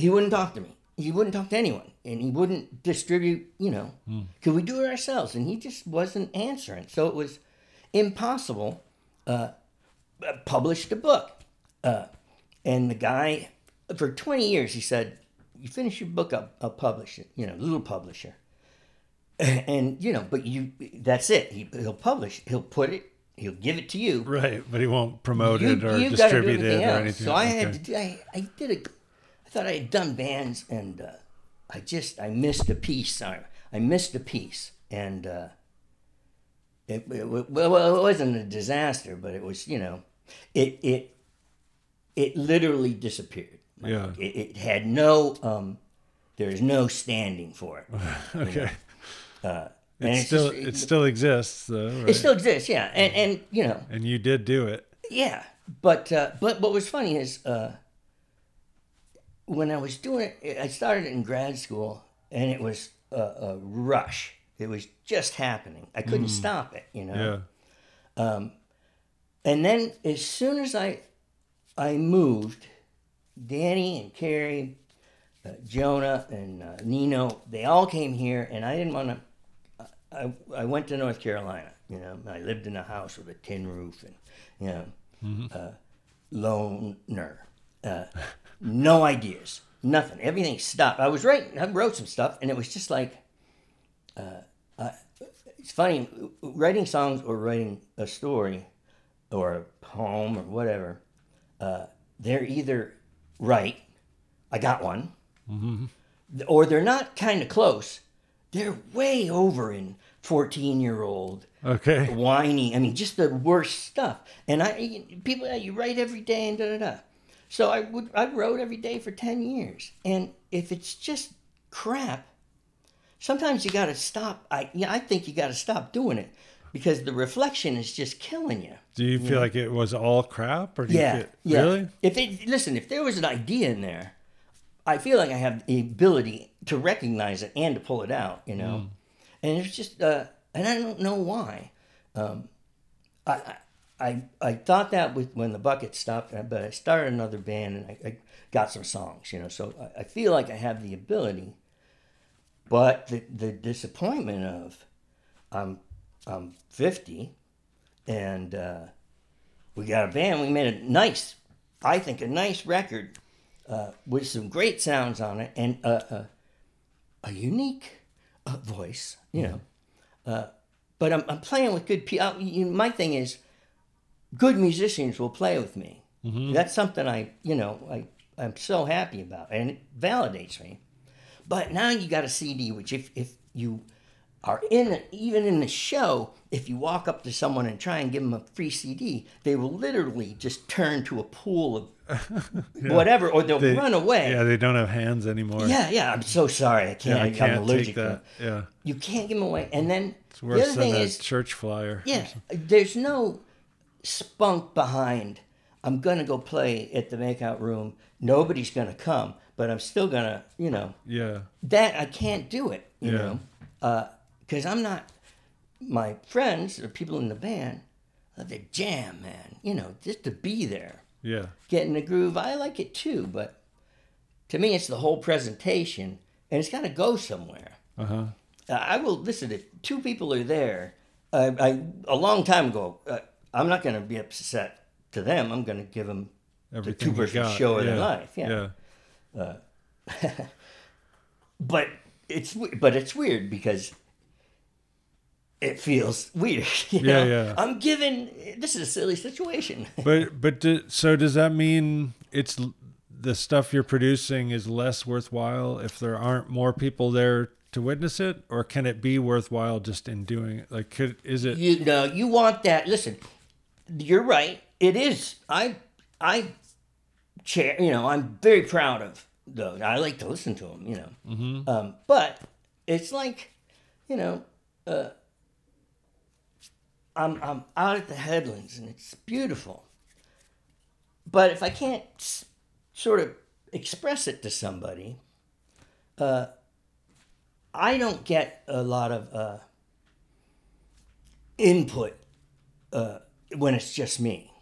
He wouldn't talk to me. He wouldn't talk to anyone. And he wouldn't distribute, you know, could we do it ourselves? And he just wasn't answering. So it was impossible. Published a book. And the guy, for 20 years, he said, you finish your book, I'll publish it. You know, little publisher. And, you know, but you that's it. He'll publish. He'll put it. He'll give it to you. Right, but he won't promote it or distribute it or anything. So I had to do, I did it. I thought I had done bands, and I missed a piece. And it wasn't a disaster, but it was, you know, it literally disappeared. Like, yeah. It had no, there's no standing for it. Okay. You know? It still exists, though, right? It still exists, yeah. And you know. And you did do it. Yeah, but what was funny is. When I was doing it, I started in grad school, and it was a rush. It was just happening. I couldn't stop it, you know? Yeah. And then as soon as I moved, Danny and Carrie, Jonah and Nino, they all came here, and I didn't want to... I went to North Carolina, you know? I lived in a house with a tin roof and, you know, loner. No ideas, nothing. Everything stopped. I was writing, I wrote some stuff, and it was just like... it's funny, writing songs or writing a story or a poem or whatever, they're either right, I got one, or they're not kind of close. They're way over in 14-year-old, whiny, I mean, just the worst stuff. And you write every day and da-da-da. So I wrote every day for 10 years. And if it's just crap, sometimes you got to stop. I think you got to stop doing it because the reflection is just killing you. Do you feel like it was all crap, or do you feel, really? If there was an idea in there, I feel like I have the ability to recognize it and to pull it out, you know. And it's just, and I don't know why. I thought that with when the bucket stopped, but I started another band and I got some songs, you know. So I feel like I have the ability. But the disappointment of I'm 50 and we got a band, we made a nice record with some great sounds on it and a unique voice, you know. But I'm playing with good people. My thing is, good musicians will play with me. That's something I'm so happy about, and it validates me. But now you got a CD, which if you are even in the show, if you walk up to someone and try and give them a free CD, they will literally just turn to a pool of whatever, or they'll run away. Yeah, they don't have hands anymore. Yeah, I'm so sorry. I'm allergic to that. Yeah. You can't give them away. And then it's worse the other thing is church flyer. Yeah, there's no spunk behind, I'm going to go play at the Makeout Room. Nobody's going to come. But I'm still going to, you know, that I can't do it, you know, because I'm not, my friends or people in the band, the jam, man, you know, just to be there. Yeah. Get in the groove. I like it too, but to me, it's the whole presentation and it's got to go somewhere. I will, listen, if two people are there, a long time ago, I'm not going to be upset to them. I'm going to give them everything, the 2% show of their life. Yeah. But it's weird because it feels weird. You know? Yeah. I'm given, this is a silly situation. So does that mean it's the stuff you're producing is less worthwhile if there aren't more people there to witness it, or can it be worthwhile just in doing it? Like, is it? You know, you want that. Listen, you're right. It is. I'm very proud of those. I like to listen to them, you know. But it's like, you know, I'm out at the headlands and it's beautiful. But if I can't sort of express it to somebody, I don't get a lot of input when it's just me.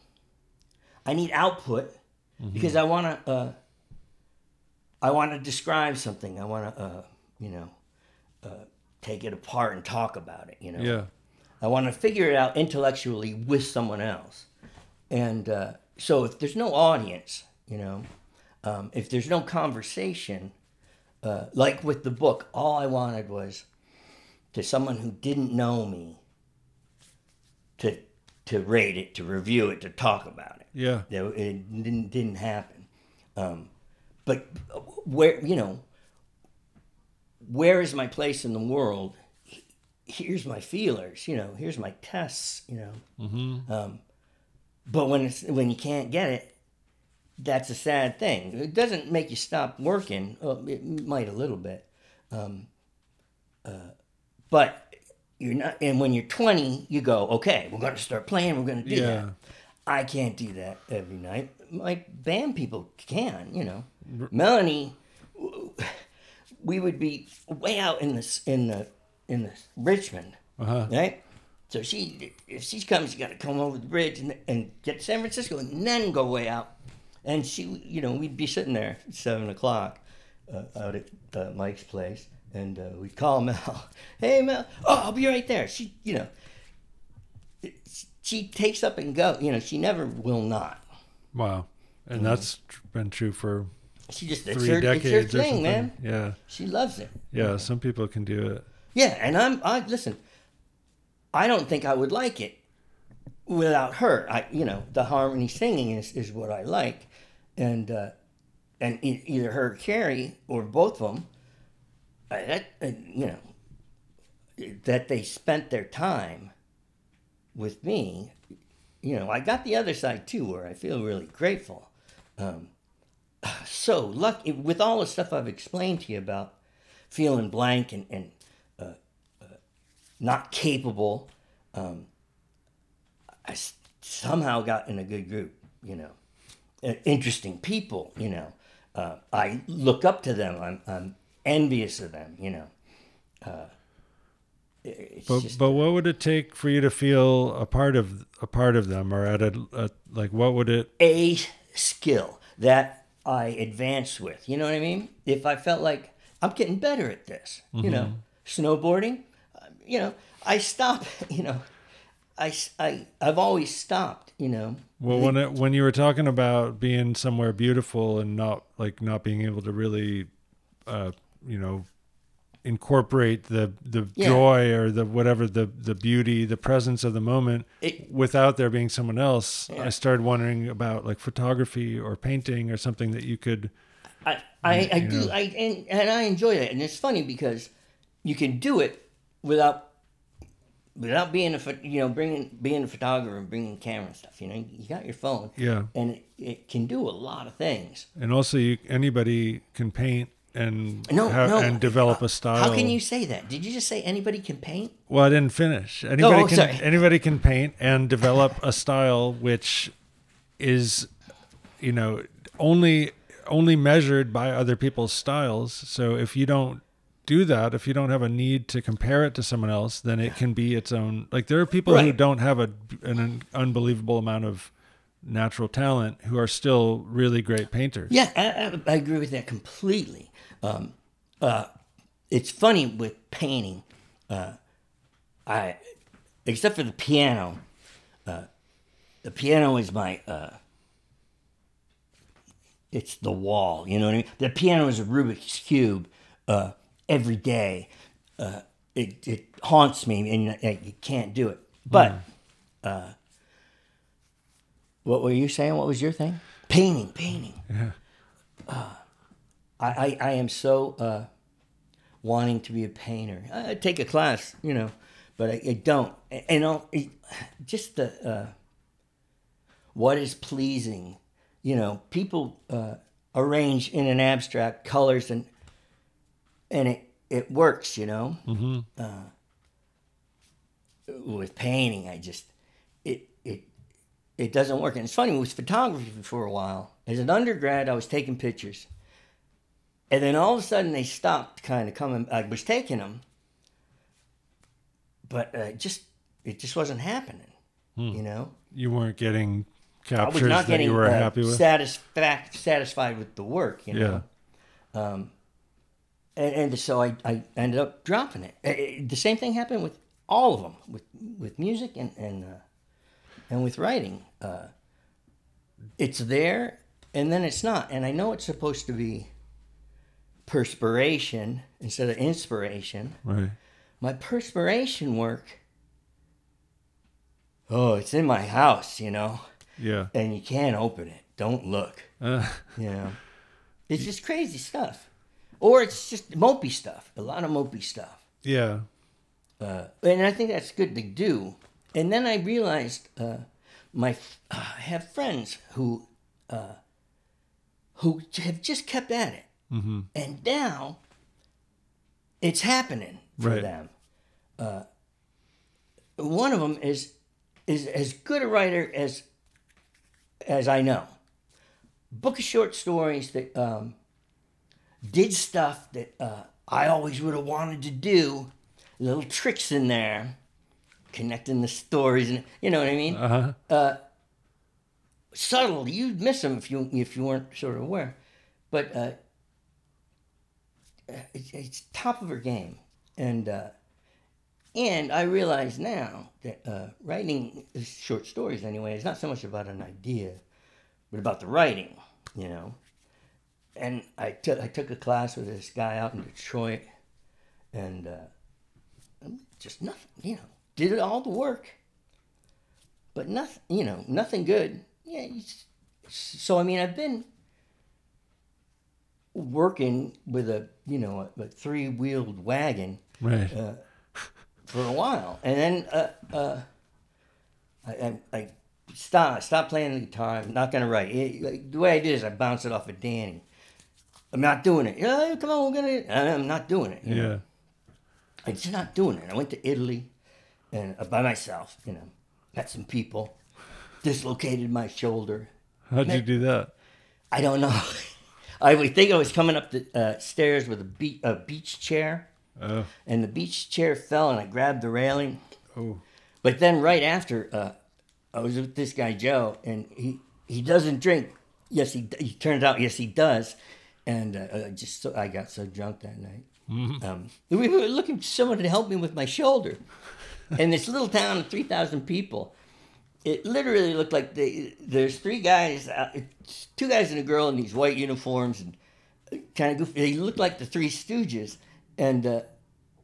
I need output. Because I want to describe something. I want to, take it apart and talk about it. You know, I want to figure it out intellectually with someone else. And so, if there's no audience, you know, if there's no conversation, like with the book, all I wanted was to someone who didn't know me to rate it, to review it, to talk about it. Yeah. It didn't happen. But where, you know, where is my place in the world? Here's my feelers, you know, here's my tests, you know. But when you can't get it, that's a sad thing. It doesn't make you stop working. Well, it might a little bit. But... you're not, and when you're 20, you go, okay, we're going to start playing, we're going to do that. I can't do that every night. My band people can, you know. Melanie, we would be way out in the in Richmond, right? So if she comes, you got to come over the bridge and get to San Francisco and then go way out. And she, you know, we'd be sitting there at 7 o'clock out at Mike's place, and we'd call Mel. Hey, Mel, oh, I'll be right there. She, you know, she takes up and go. You know, she never will not. Wow, and that's been true for three decades or something, man. Yeah, she loves it. Yeah, some people can do it. Yeah, and listen. I don't think I would like it without her. The harmony singing is what I like, and either her or Carrie or both of them. That they spent their time with me. You know, I got the other side too, where I feel really grateful. So lucky with all the stuff I've explained to you about feeling blank and not capable. I somehow got in a good group, you know, interesting people, you know. I look up to them. I'm envious of them, you know. But what would it take for you to feel a part of them, or what would it? A skill that I advanced with. You know what I mean? If I felt like I'm getting better at this, you know, snowboarding, you know, I stop, you know. I've always stopped, you know. Well, when you were talking about being somewhere beautiful and not being able to really, you know, incorporate the joy or the whatever the beauty, the presence of the moment without there being someone else, I started wondering about like photography or painting or something that you could. I enjoy that, and it's funny because you can do it without being being a photographer and bringing camera and stuff, you know, you got your phone, and it can do a lot of things. And also, anybody can paint and develop a style. How can you say that? Did you just say anybody can paint? Well, I didn't finish. Anybody can paint and develop a style, which is, you know, only measured by other people's styles. So if you don't do that, if you don't have a need to compare it to someone else, then it can be its own. Like, there are people who don't have an unbelievable amount of natural talent who are still really great painters. Yeah, I agree with that completely. It's funny with painting. I, except for the piano is my. It's the wall. You know what I mean? The piano is a Rubik's Cube. Every day, it haunts me, and you can't do it. But what were you saying? What was your thing? Painting. Yeah. I am so wanting to be a painter. I take a class, you know, but I don't. And just the what is pleasing, you know. People arrange in an abstract colors and it works, you know. With painting, I just it doesn't work. And it's funny, with photography for a while, as an undergrad, I was taking pictures, and then all of a sudden they stopped kind of coming. I was taking them, but it just wasn't happening. You know, you weren't getting captures you were happy with, satisfied with the work. You know. And so I ended up dropping it. The same thing happened with all of them, with music and with writing. It's there, and then it's not. And I know it's supposed to be perspiration instead of inspiration. Right. My perspiration work, it's in my house, you know. Yeah. And you can't open it. Don't look. You know. It's just crazy stuff. Or it's just mopey stuff, a lot of mopey stuff. Yeah. And I think that's good to do. And then I realized I have friends who have just kept at it. And now it's happening for them. One of them is as good a writer as I know. Book of short stories that... did stuff that I always would have wanted to do, little tricks in there, connecting the stories, and you know what I mean. Uh-huh. Subtle, you'd miss them if you weren't sort of aware. But it's top of her game, and I realize now that writing short stories anyway is not so much about an idea, but about the writing, you know. And I took a class with this guy out in Detroit, and just nothing, you know, did it all the work, but nothing, you know, nothing good. Yeah, so I mean, I've been working with a three-wheeled wagon, right, for a while, and then I stopped playing the guitar. I'm not gonna write. The way I did is I bounced it off of Danny. I'm not doing it. Oh, come on, we're gonna. I'm not doing it. You know? Yeah, I'm just not doing it. I went to Italy, and by myself, you know, met some people, dislocated my shoulder. How'd you do that? I don't know. I would think I was coming up the stairs with a beach chair, and the beach chair fell, and I grabbed the railing. Oh! But then right after, I was with this guy Joe, and he doesn't drink. Yes, he turned out. Yes, he does. And I got so drunk that night. Mm-hmm. We were looking for someone to help me with my shoulder, and this little town of 3,000 people. It literally looked like there's three guys, two guys and a girl in these white uniforms and kind of goofy. They looked like the Three Stooges, and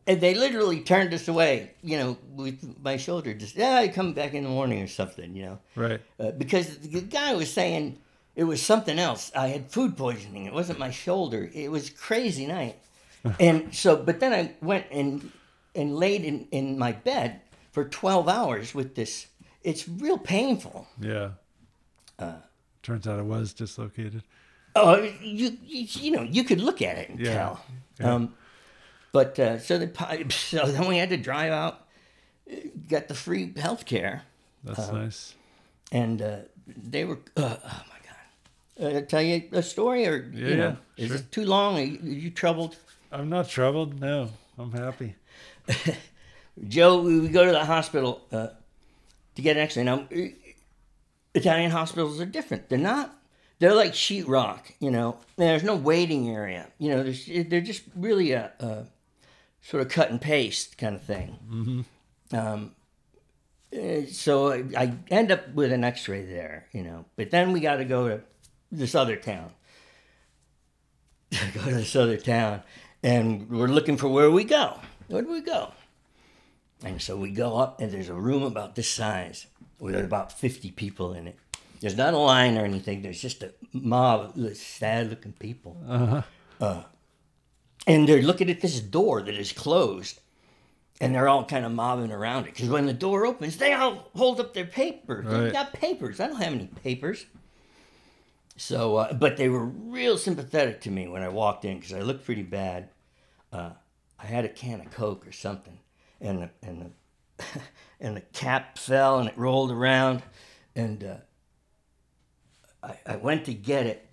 they literally turned us away. You know, with my shoulder, just come back in the morning or something. You know, right? Because the guy was saying it was something else. I had food poisoning. It wasn't my shoulder. It was a crazy night, and so. But then I went and laid in my bed for 12 hours with this. It's real painful. Yeah. Turns out it was dislocated. Oh, you know, you could look at it and tell. Yeah. But so then we had to drive out, got the free health care. That's nice. And they were, oh my God. Tell you a story or, you know, is it too long? Are you troubled? I'm not troubled, no. I'm happy. Joe, we go to the hospital, to get an X-ray. Now, Italian hospitals are different. They're like sheetrock, you know. There's no waiting area. You know, they're just really a sort of cut and paste kind of thing. Mm-hmm. So I end up with an X-ray there, you know. But then we got to go to this other town. And we're looking for where we go. Where do we go? And so we go up, and there's a room about this size with about 50 people in it. There's not a line or anything. There's just a mob of sad-looking people. Uh-huh. And they're looking at this door that is closed, and they're all kind of mobbing around it. Because when the door opens, they all hold up their papers. Right. They've got papers. I don't have any papers. So, but they were real sympathetic to me when I walked in because I looked pretty bad. I had a can of Coke or something. And the cap fell and it rolled around, and I went to get it,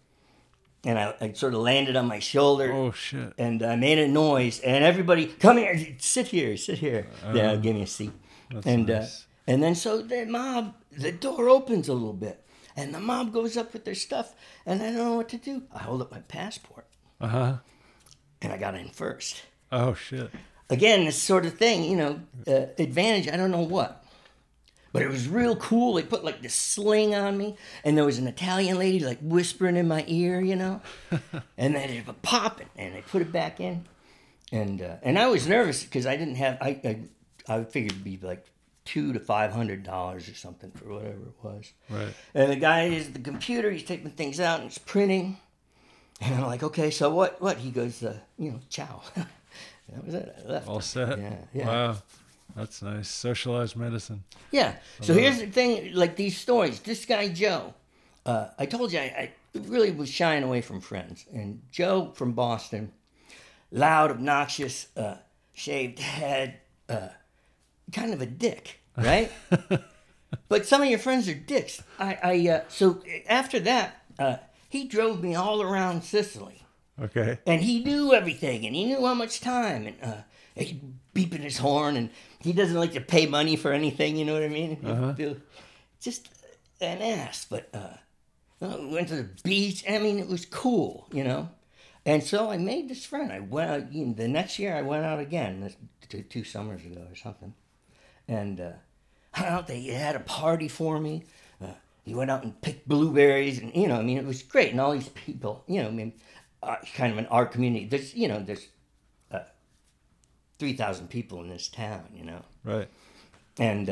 and I sort of landed on my shoulder. Oh shit! And I made a noise, and everybody, come here, sit here. Yeah, give me a seat. That's nice. And then so the door opens a little bit, and the mob goes up with their stuff, and I don't know what to do. I hold up my passport. Uh huh. And I got in first. Oh shit. Again, this sort of thing, you know, advantage, I don't know what. But it was real cool. They put, like, this sling on me, and there was an Italian lady, like, whispering in my ear, you know? And then it was popping, and they put it back in. And I was nervous because I didn't have, I figured it would be, like, $200 to $500 or something for whatever it was. Right. And the guy is at the computer. He's taking things out, and he's printing. And I'm like, okay, so what? He goes, you know, ciao. That was it. I left. All set. Yeah. Wow, that's nice. Socialized medicine. Yeah. So here's the thing, like these stories. This guy Joe, I told you I really was shying away from friends. And Joe from Boston, loud, obnoxious, shaved head, kind of a dick, right? But some of your friends are dicks. So after that, he drove me all around Sicily. Okay. And he knew everything, and he knew how much time, and he'd beeping his horn, and he doesn't like to pay money for anything, you know what I mean? Uh-huh. Just an ass, but we went to the beach. I mean, it was cool, you know? And so I made this friend. I went out, you know, the next year I went out again, two summers ago or something, and I don't know, they had a party for me. He went out and picked blueberries, and, you know, I mean, it was great. And all these people, you know, I mean, kind of in our community, there's, you know, there's 3,000 people in this town, you know. Right. And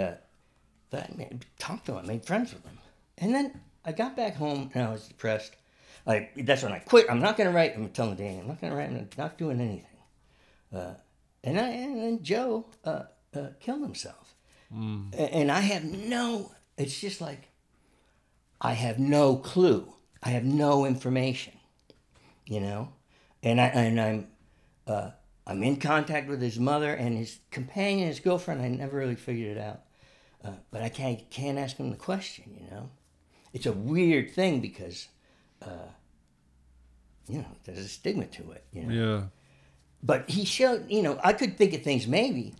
but I talked to him, I made friends with him. And then I got back home, and I was depressed. That's when I quit. I'm not going to write. I'm telling Danny, I'm not going to write. I'm not doing anything. And then Joe killed himself. Mm. And I have no, it's just like, I have no clue. I have no information, you know, and I'm in contact with his mother and his companion, his girlfriend. I never really figured it out, but I can't ask him the question, you know. It's a weird thing because, you know, there's a stigma to it, you know. Yeah. But he showed, you know, I could think of things maybe,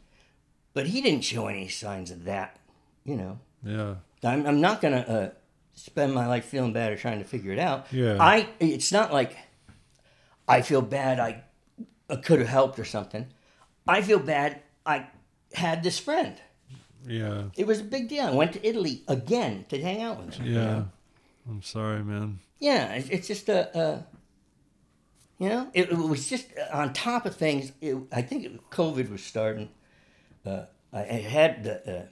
but he didn't show any signs of that, you know. Yeah. I'm not gonna spend my life feeling bad or trying to figure it out. Yeah. It's not like I feel bad I could have helped or something. I feel bad I had this friend. Yeah. It was a big deal. I went to Italy again to hang out with him. Yeah. You know? I'm sorry, man. Yeah. It's just you know, it was just on top of things. I think COVID was starting. I had the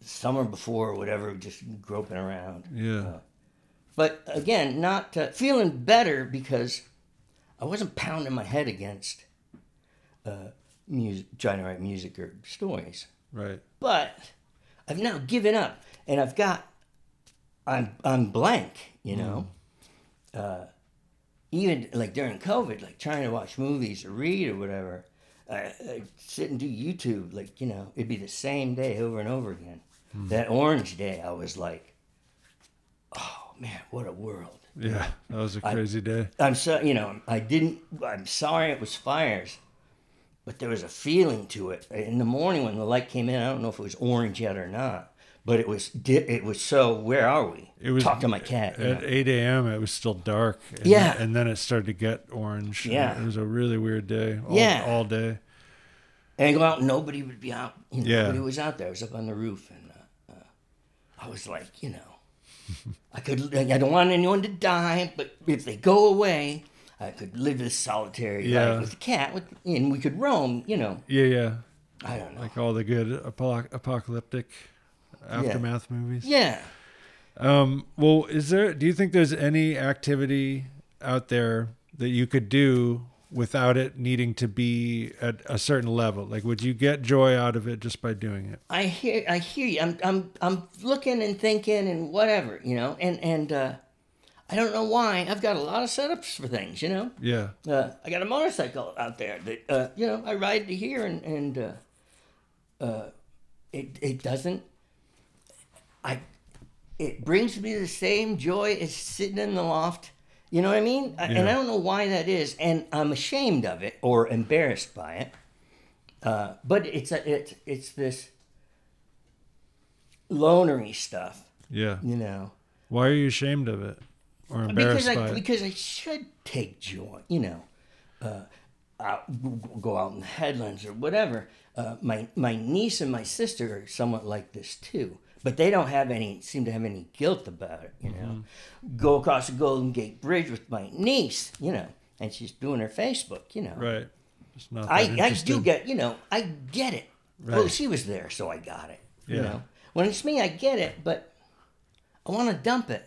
summer before or whatever, just groping around. Yeah. But again, not feeling better because I wasn't pounding my head against music, trying to write music or stories. Right. But I've now given up, and I've got, I'm blank, you know. Mm. Even like during COVID, like trying to watch movies or read or whatever, I'd sit and do YouTube, like, you know, it'd be the same day over and over again. Mm. That orange day, I was like, oh man, what a world. Yeah, that was a crazy day. I'm so, you know, I'm sorry it was fires, but there was a feeling to it. In the morning when the light came in, I don't know if it was orange yet or not, but it was so, where are we? It was, talk to my cat. At 8 a.m. it was still dark. And, yeah. And then it started to get orange. Yeah. It was a really weird day. All day. And go out, nobody would be out. You know, yeah. Nobody was out there. I was up on the roof, and I was like, you know, I don't want anyone to die, but if they go away, I could live this solitary life with the cat, and we could roam, you know. Yeah, yeah. I don't know. Like all the good apocalyptic aftermath movies. Yeah. Well, do you think there's any activity out there that you could do without it needing to be at a certain level? Like, would you get joy out of it just by doing it? I hear you. I'm looking and thinking and whatever, you know, and I don't know why. I've got a lot of setups for things, you know? Yeah. I got a motorcycle out there that, you know, I ride to here and it doesn't, it brings me the same joy as sitting in the loft. You know what I mean? Yeah. And I don't know why that is, and I'm ashamed of it or embarrassed by it. But it's this lonery stuff. Yeah. You know. Why are you ashamed of it or embarrassed by it? Because I should take joy. You know, I'll go out in the headlands or whatever. My niece and my sister are somewhat like this too. But they don't seem to have any guilt about it, you know. Mm-hmm. Go across the Golden Gate Bridge with my niece, you know, and she's doing her Facebook, you know. Right. It's not I do get, you know, I get it. Right. Well, she was there, so I got it, you know. When it's me, I get it, but I want to dump it.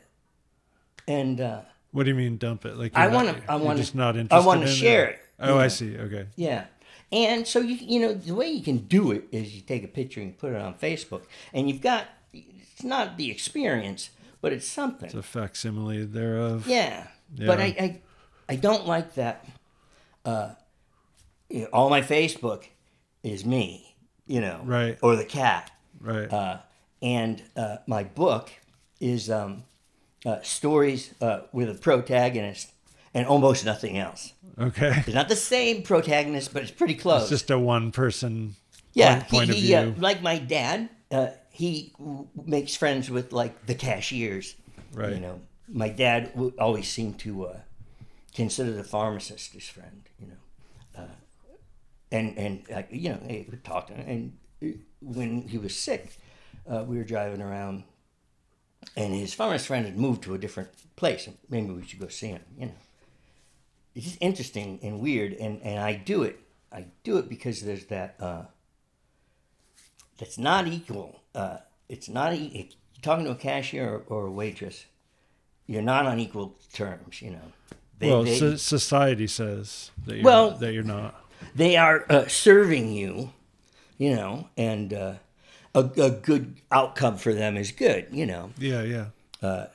And what do you mean dump it? Like I want to share it. Oh, I see. Okay. Yeah. And so, you know, the way you can do it is you take a picture and put it on Facebook. And you've got, it's not the experience, but it's something. It's a facsimile thereof. Yeah. Yeah. But I don't like that. You know, all my Facebook is me, you know. Right. Or the cat. Right. And my book is stories with a protagonist. and almost nothing else. Okay. It's not the same protagonist, but it's pretty close. It's just a one-person point of view. Like my dad, he makes friends with, like, the cashiers. Right. You know, my dad always seemed to consider the pharmacist his friend, you know. And you know, they would talk to him. And when he was sick, we were driving around, and his pharmacist friend had moved to a different place. Maybe we should go see him, you know. It's just interesting and weird, and I do it because there's that, that's not equal. It's not, talking to a cashier or a waitress, you're not on equal terms, you know. Society says that you're not. They are serving you, you know, and a good outcome for them is good, you know. Yeah, yeah.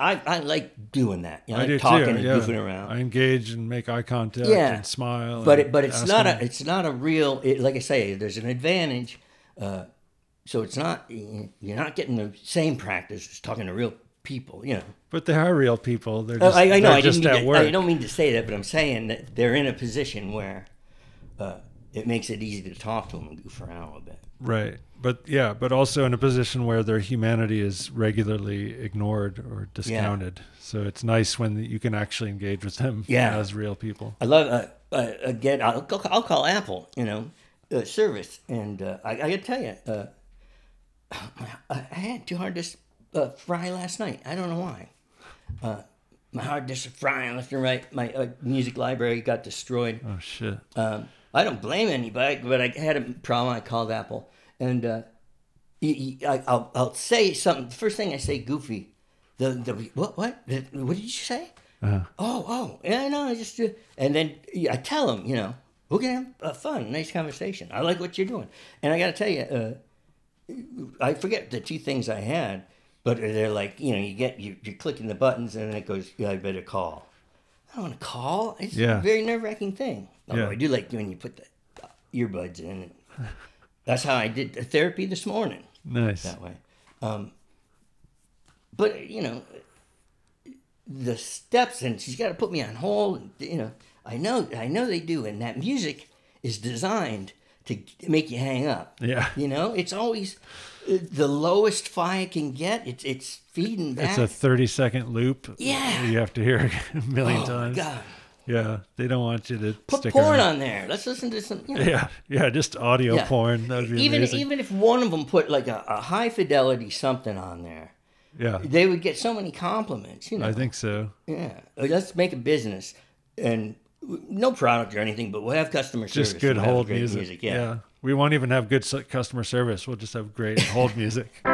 I like doing that. You know, I do talking too, and goofing around. I engage and make eye contact and smile. But it's not a real, like I say, there's an advantage. So it's not, you're not getting the same practice as talking to real people, you know. But they are real people. They're just, I know. I don't mean to say that, but I'm saying that they're in a position where it makes it easy to talk to them and goof around a little bit. Right. But also in a position where their humanity is regularly ignored or discounted. Yeah. So it's nice when you can actually engage with them as real people. I love, again, I'll call Apple, you know, service. And I got to tell you, I had two hard disks fry last night. I don't know why. My hard disk fry left and right. My music library got destroyed. Oh, shit. I don't blame anybody, but I had a problem. I called Apple. And I'll say something. The first thing I say, goofy. What did you say? Uh-huh. I just do. And then I tell them, you know, we're going to have fun, nice conversation. I like what you're doing. And I got to tell you, I forget the two things I had, but they're like, you know, you're clicking the buttons and then it goes, I better call. I don't want to call. It's a very nerve-wracking thing. Although I do like when you put the earbuds in. That's how I did therapy this morning. Nice. That way. But, you know, the steps, and she's got to put me on hold. And, you know, I know they do. And that music is designed to make you hang up. Yeah. You know, it's always the lowest fi I can get. It's feeding back. It's a 30-second loop. Yeah. You have to hear a million times. Oh, God. Yeah, they don't want you to put stick porn around on there. Let's listen to some. You know. Yeah, just audio porn. That would be amazing. Even if one of them put like a high fidelity something on there, they would get so many compliments. You know, I think so. Yeah, let's make a business and no product or anything, but we'll have customer service. Just good hold music. Yeah, we won't even have good customer service. We'll just have great hold music.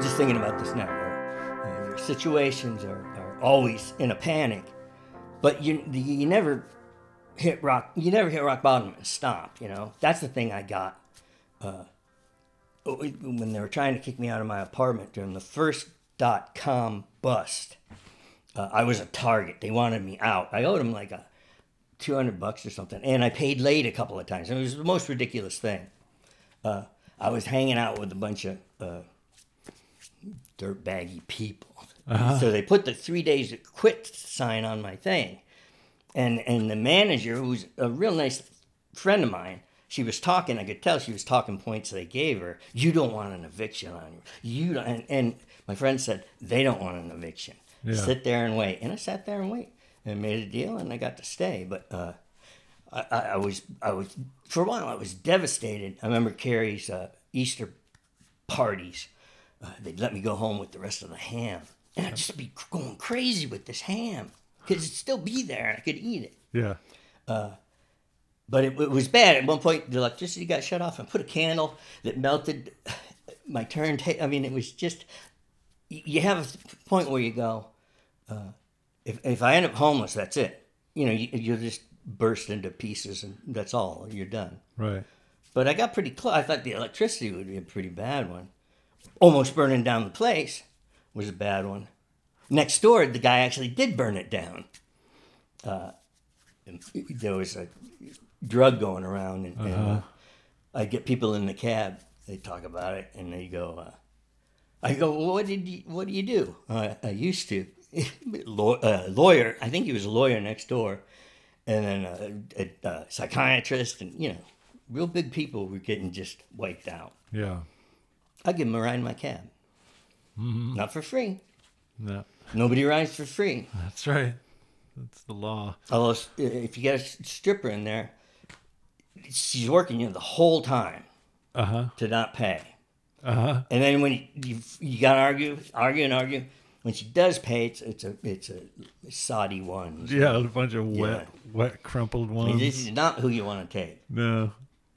were just thinking about this now. Your situations are always in a panic, but you never hit rock. You never hit rock bottom and stop. You know, that's the thing I got when they were trying to kick me out of my apartment during the first .com bust. I was a target. They wanted me out. I owed them like $200 or something, and I paid late a couple of times. It was the most ridiculous thing. I was hanging out with a bunch of dirtbaggy people. Uh-huh. So they put the 3 days to quit sign on my thing. And the manager, who was a real nice friend of mine, she was talking. I could tell she was talking points they gave her. You don't want an eviction on you. You don't, and my friend said, they don't want an eviction. Yeah. Sit there and wait. And I sat there and waited and made a deal, and I got to stay. But I was for a while, I was devastated. I remember Carrie's Easter parties. They'd let me go home with the rest of the ham. And I'd just be going crazy with this ham. Because it'd still be there and I could eat it. Yeah. But it was bad. At one point, the electricity got shut off. I put a candle that melted my turntable. I mean, it was just... You have a point where you go, if I end up homeless, that's it. You know, you'll just burst into pieces and that's all. You're done. Right. But I got pretty close. I thought the electricity would be a pretty bad one. Almost burning down the place was a bad one. Next door, the guy actually did burn it down. There was a drug going around, and I get people in the cab. They talk about it, and they go. I go, well, what do you do? I used to lawyer. I think he was a lawyer next door, and then a psychiatrist, and you know, real big people were getting just wiped out. Yeah. I give them a ride in my cab. Mm-hmm. Not for free. No. Nobody rides for free. That's right. That's the law. Although, if you get a stripper in there, she's working you the whole time to not pay. Uh-huh. And then when you got to argue. When she does pay, it's a soddy one. Yeah, a bunch of wet, crumpled ones. I mean, this is not who you want to take. No,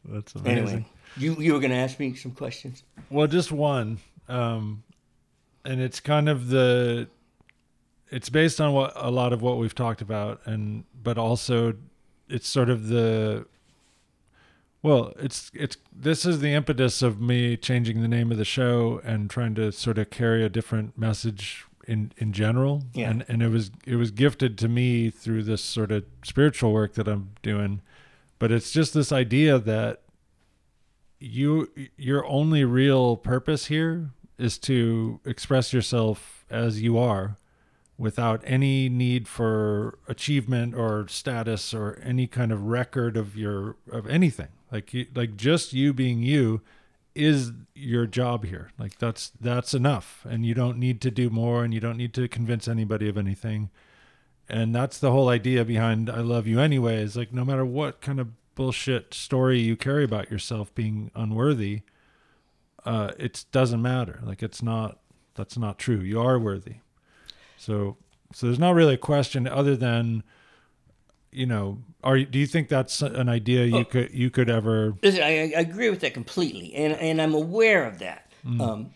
that's amazing. Anyway. You were going to ask me some questions? Well, just one. And it's kind of it's based on a lot of what we've talked about, but also it's sort of this is the impetus of me changing the name of the show and trying to sort of carry a different message in general. Yeah. And it was gifted to me through this sort of spiritual work that I'm doing. But it's just this idea that your only real purpose here is to express yourself as you are without any need for achievement or status or any kind of record of anything. Like just you being you is your job here. Like that's enough, and you don't need to do more, and you don't need to convince anybody of anything. And that's the whole idea behind I Love You Anyway, is like, no matter what kind of bullshit story you carry about yourself being unworthy, it doesn't matter. Like that's not true. You are worthy. So there's not really a question other than, you know, do you think that's an idea you could ever? Listen, I agree with that completely, and I'm aware of that. Mm.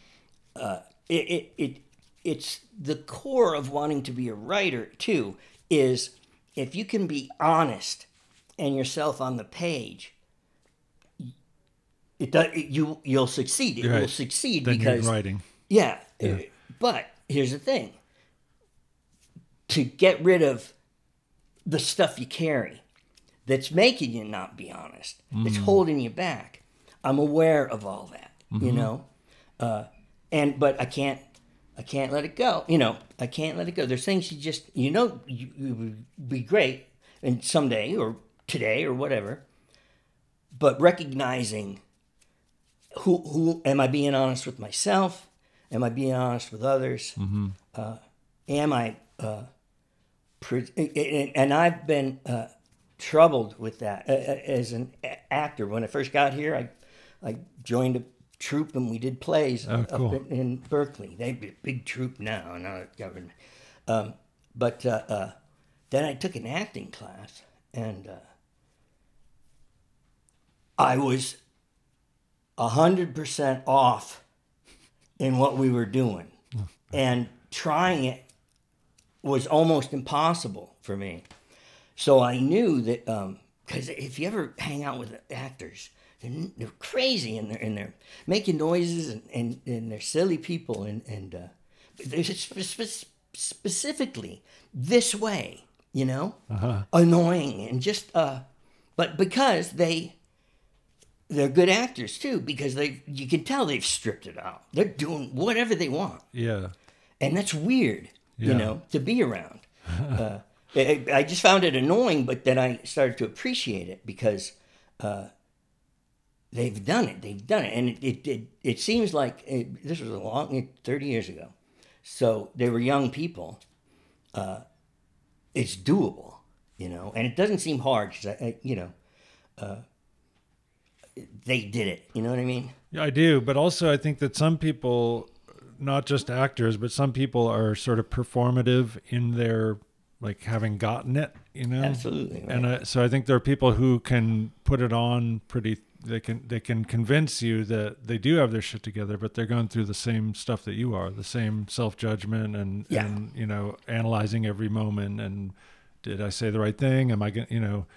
It's the core of wanting to be a writer too, is if you can be honest and yourself on the page, you'll succeed. It will succeed then, because you're writing. Yeah. But here's the thing: to get rid of the stuff you carry that's making you not be honest, that's holding you back. I'm aware of all that, you know, but I can't let it go. You know, I can't let it go. There's things you just, you know, you would be great, and someday or today or whatever. But recognizing who am I being honest with myself? Am I being honest with others? Mm-hmm. Am I? And I've been troubled with that as an actor. When I first got here, I joined a troupe and we did plays cool. up in Berkeley. They have a big troupe now it's government. But then I took an acting class, and. I was 100% off in what we were doing. And trying it was almost impossible for me. So I knew that, because if you ever hang out with actors, they're crazy and they're making noises and they're silly people and they're specifically this way, you know, annoying and just, but because they're good actors too, because you can tell they've stripped it out. They're doing whatever they want. Yeah. And that's weird, you know, to be around. I just found it annoying, but then I started to appreciate it because they've done it. And it seems like this was 30 years ago. So they were young people. It's doable, you know, and it doesn't seem hard because, they did it. You know what I mean? Yeah, I do. But also I think that some people, not just actors, but some people are sort of performative in their, like, having gotten it, you know? Absolutely. Right. And so I think there are people who can put it on pretty, they can convince you that they do have their shit together, but they're going through the same stuff that you are, the same self-judgment and you know, analyzing every moment. And did I say the right thing? Am I going to, you know,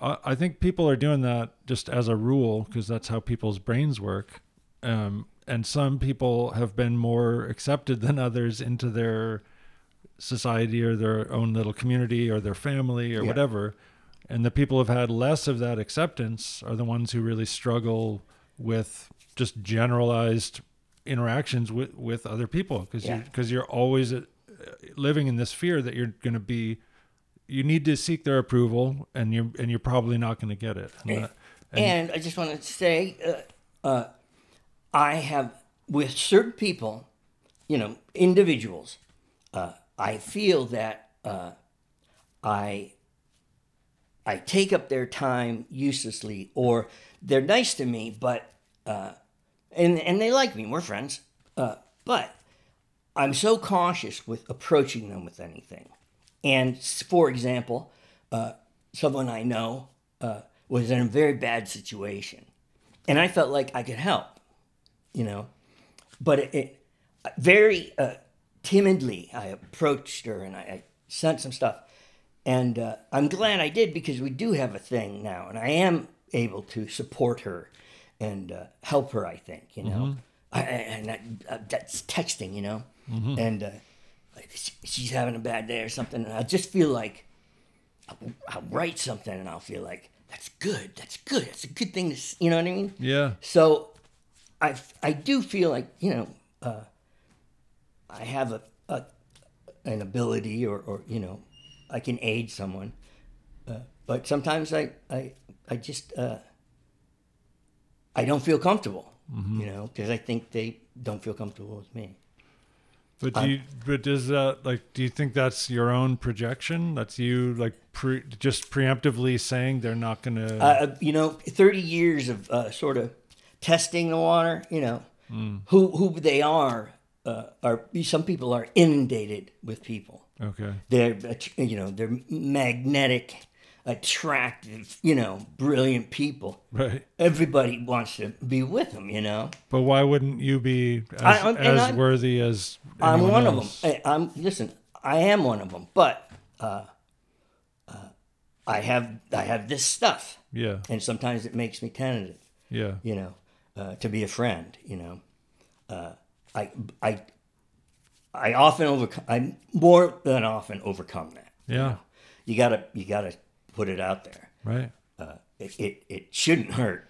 I think people are doing that just as a rule because that's how people's brains work. And some people have been more accepted than others into their society or their own little community or their family or whatever. And the people who've had less of that acceptance are the ones who really struggle with just generalized interactions with other people because you're always living in this fear that you're going to be. You need to seek their approval, and you're probably not going to get it. And I just want to say, I have with certain people, you know, individuals. I feel that I take up their time uselessly, or they're nice to me, but and they like me. We're friends, but I'm so cautious with approaching them with anything. And for example, someone I know was in a very bad situation, and I felt like I could help, you know, but it very timidly I approached her and I sent some stuff, and I'm glad I did because we do have a thing now, and I am able to support her and help her. I think, you know, that's texting, you know, and. She's having a bad day or something, and I just feel like I'll write something, and I'll feel like that's good, that's a good thing to, you know what I mean? Yeah. So I do feel like, you know, I have an ability or you know, I can aid someone, but sometimes I just I don't feel comfortable, you know, because I think they don't feel comfortable with me. But does that, like, do you think that's your own projection? That's you, like, just preemptively saying they're not going to... you know, 30 years of sort of testing the water, you know, who they are... Some people are inundated with people. Okay. They're, you know, they're magnetic, attractive, you know, brilliant people. Right. Everybody wants to be with them, you know. But why wouldn't you be as worthy as anyone else? I'm one of them. I am one of them, but I have this stuff. Yeah. And sometimes it makes me tentative. Yeah. You know, to be a friend, you know. I more than often overcome that. Yeah. You know? You gotta put it out there. Right. It shouldn't hurt.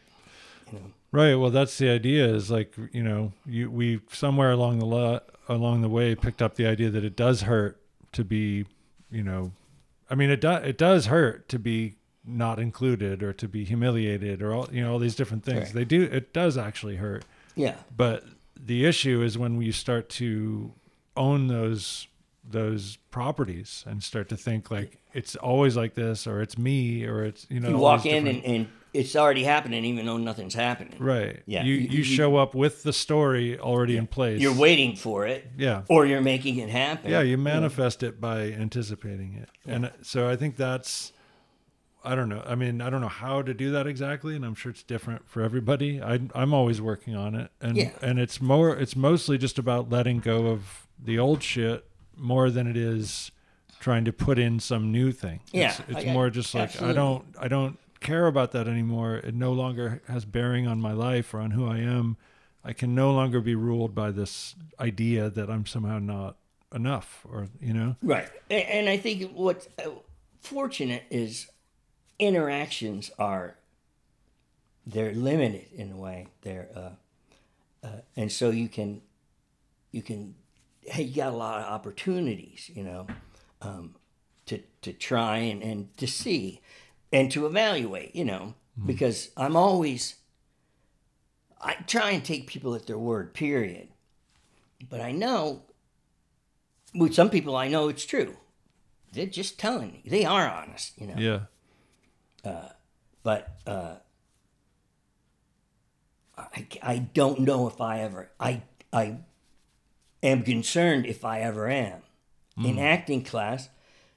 You know? Right. Well, that's the idea. Is like, you know, we somewhere along the way picked up the idea that it does hurt to be, you know, I mean, it does hurt to be not included or to be humiliated or all, you know, all these different things. Right. They do. It does actually hurt. Yeah. But the issue is when you start to own those properties and start to think like it's always like this or it's me or it's, you know, you walk in and it's already happening even though nothing's happening. Right. Yeah. You show up with the story already in place. You're waiting for it. Yeah. Or you're making it happen. Yeah. You manifest it by anticipating it. Yeah. And so I think that's I don't know. I mean, I don't know how to do that exactly, and I'm sure it's different for everybody. I'm always working on it, and and it's mostly just about letting go of the old shit more than it is trying to put in some new thing. Yeah, it's more just like I don't care about that anymore. It no longer has bearing on my life or on who I am. I can no longer be ruled by this idea that I'm somehow not enough, or you know. Right, and I think what's fortunate is, interactions are limited in a way. And so you got a lot of opportunities, you know, to try and to see and to evaluate, you know, because I try and take people at their word, period. But I know with some people, I know it's true. They're just telling me. They are honest, you know. Yeah. I don't know if I ever, I am concerned if I ever am. In acting class,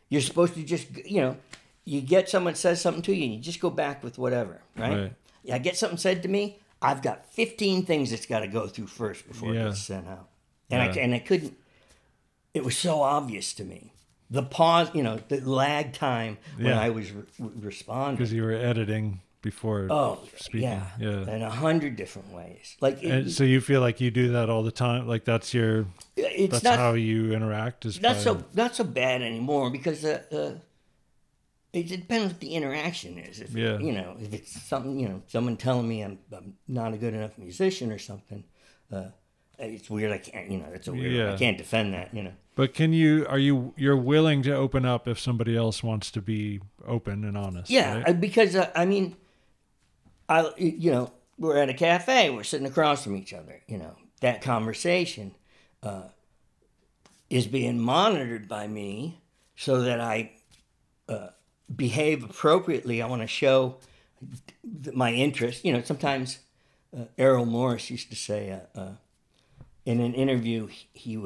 you're supposed to just, you know, you get someone says something to you and you just go back with whatever, right? I get something said to me, I've got 15 things that's got to go through first before it gets sent out. And I couldn't, it was so obvious to me. The pause, you know, the lag time when I was responding. Because you were editing before speaking. Yeah. In 100 different ways. So you feel like you do that all the time? Like that's your, how you interact? Not so bad anymore because it depends what the interaction is. You know, if it's something, you know, someone telling me I'm not a good enough musician or something, it's weird. I can't, you know, it's a weird, I can't defend that, you know. But you're willing to open up if somebody else wants to be open and honest. Yeah, right? Because I mean, you know, we're at a cafe, we're sitting across from each other, you know, that conversation is being monitored by me so that I behave appropriately. I want to show my interest. You know, sometimes Errol Morris used to say in an interview, he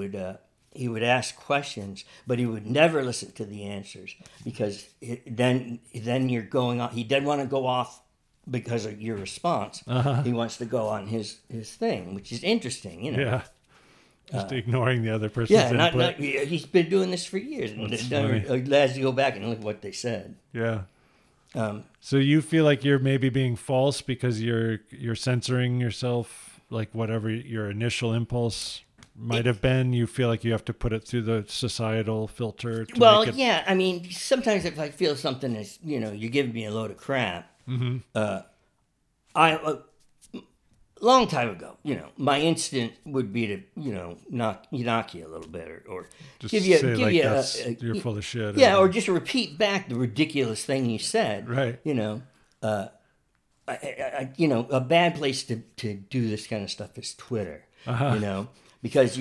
would ask questions, but he would never listen to the answers because then you're going on. He didn't want to go off because of your response. Uh-huh. He wants to go on his thing, which is interesting, you know. Yeah, just ignoring the other person's input. Not, he's been doing this for years, and has to go back and look at what they said. Yeah. So you feel like you're maybe being false because you're censoring yourself, like whatever your initial impulse might have been, you feel like you have to put it through the societal filter. I mean, sometimes if I feel something is, you know, you're giving me a load of crap. Mm-hmm. Long time ago, you know, my instinct would be to, you know, knock you a little bit or just give you you're full of shit. Yeah, or just repeat back the ridiculous thing you said. Right. You know, you know, a bad place to do this kind of stuff is Twitter. Uh-huh. You know. Because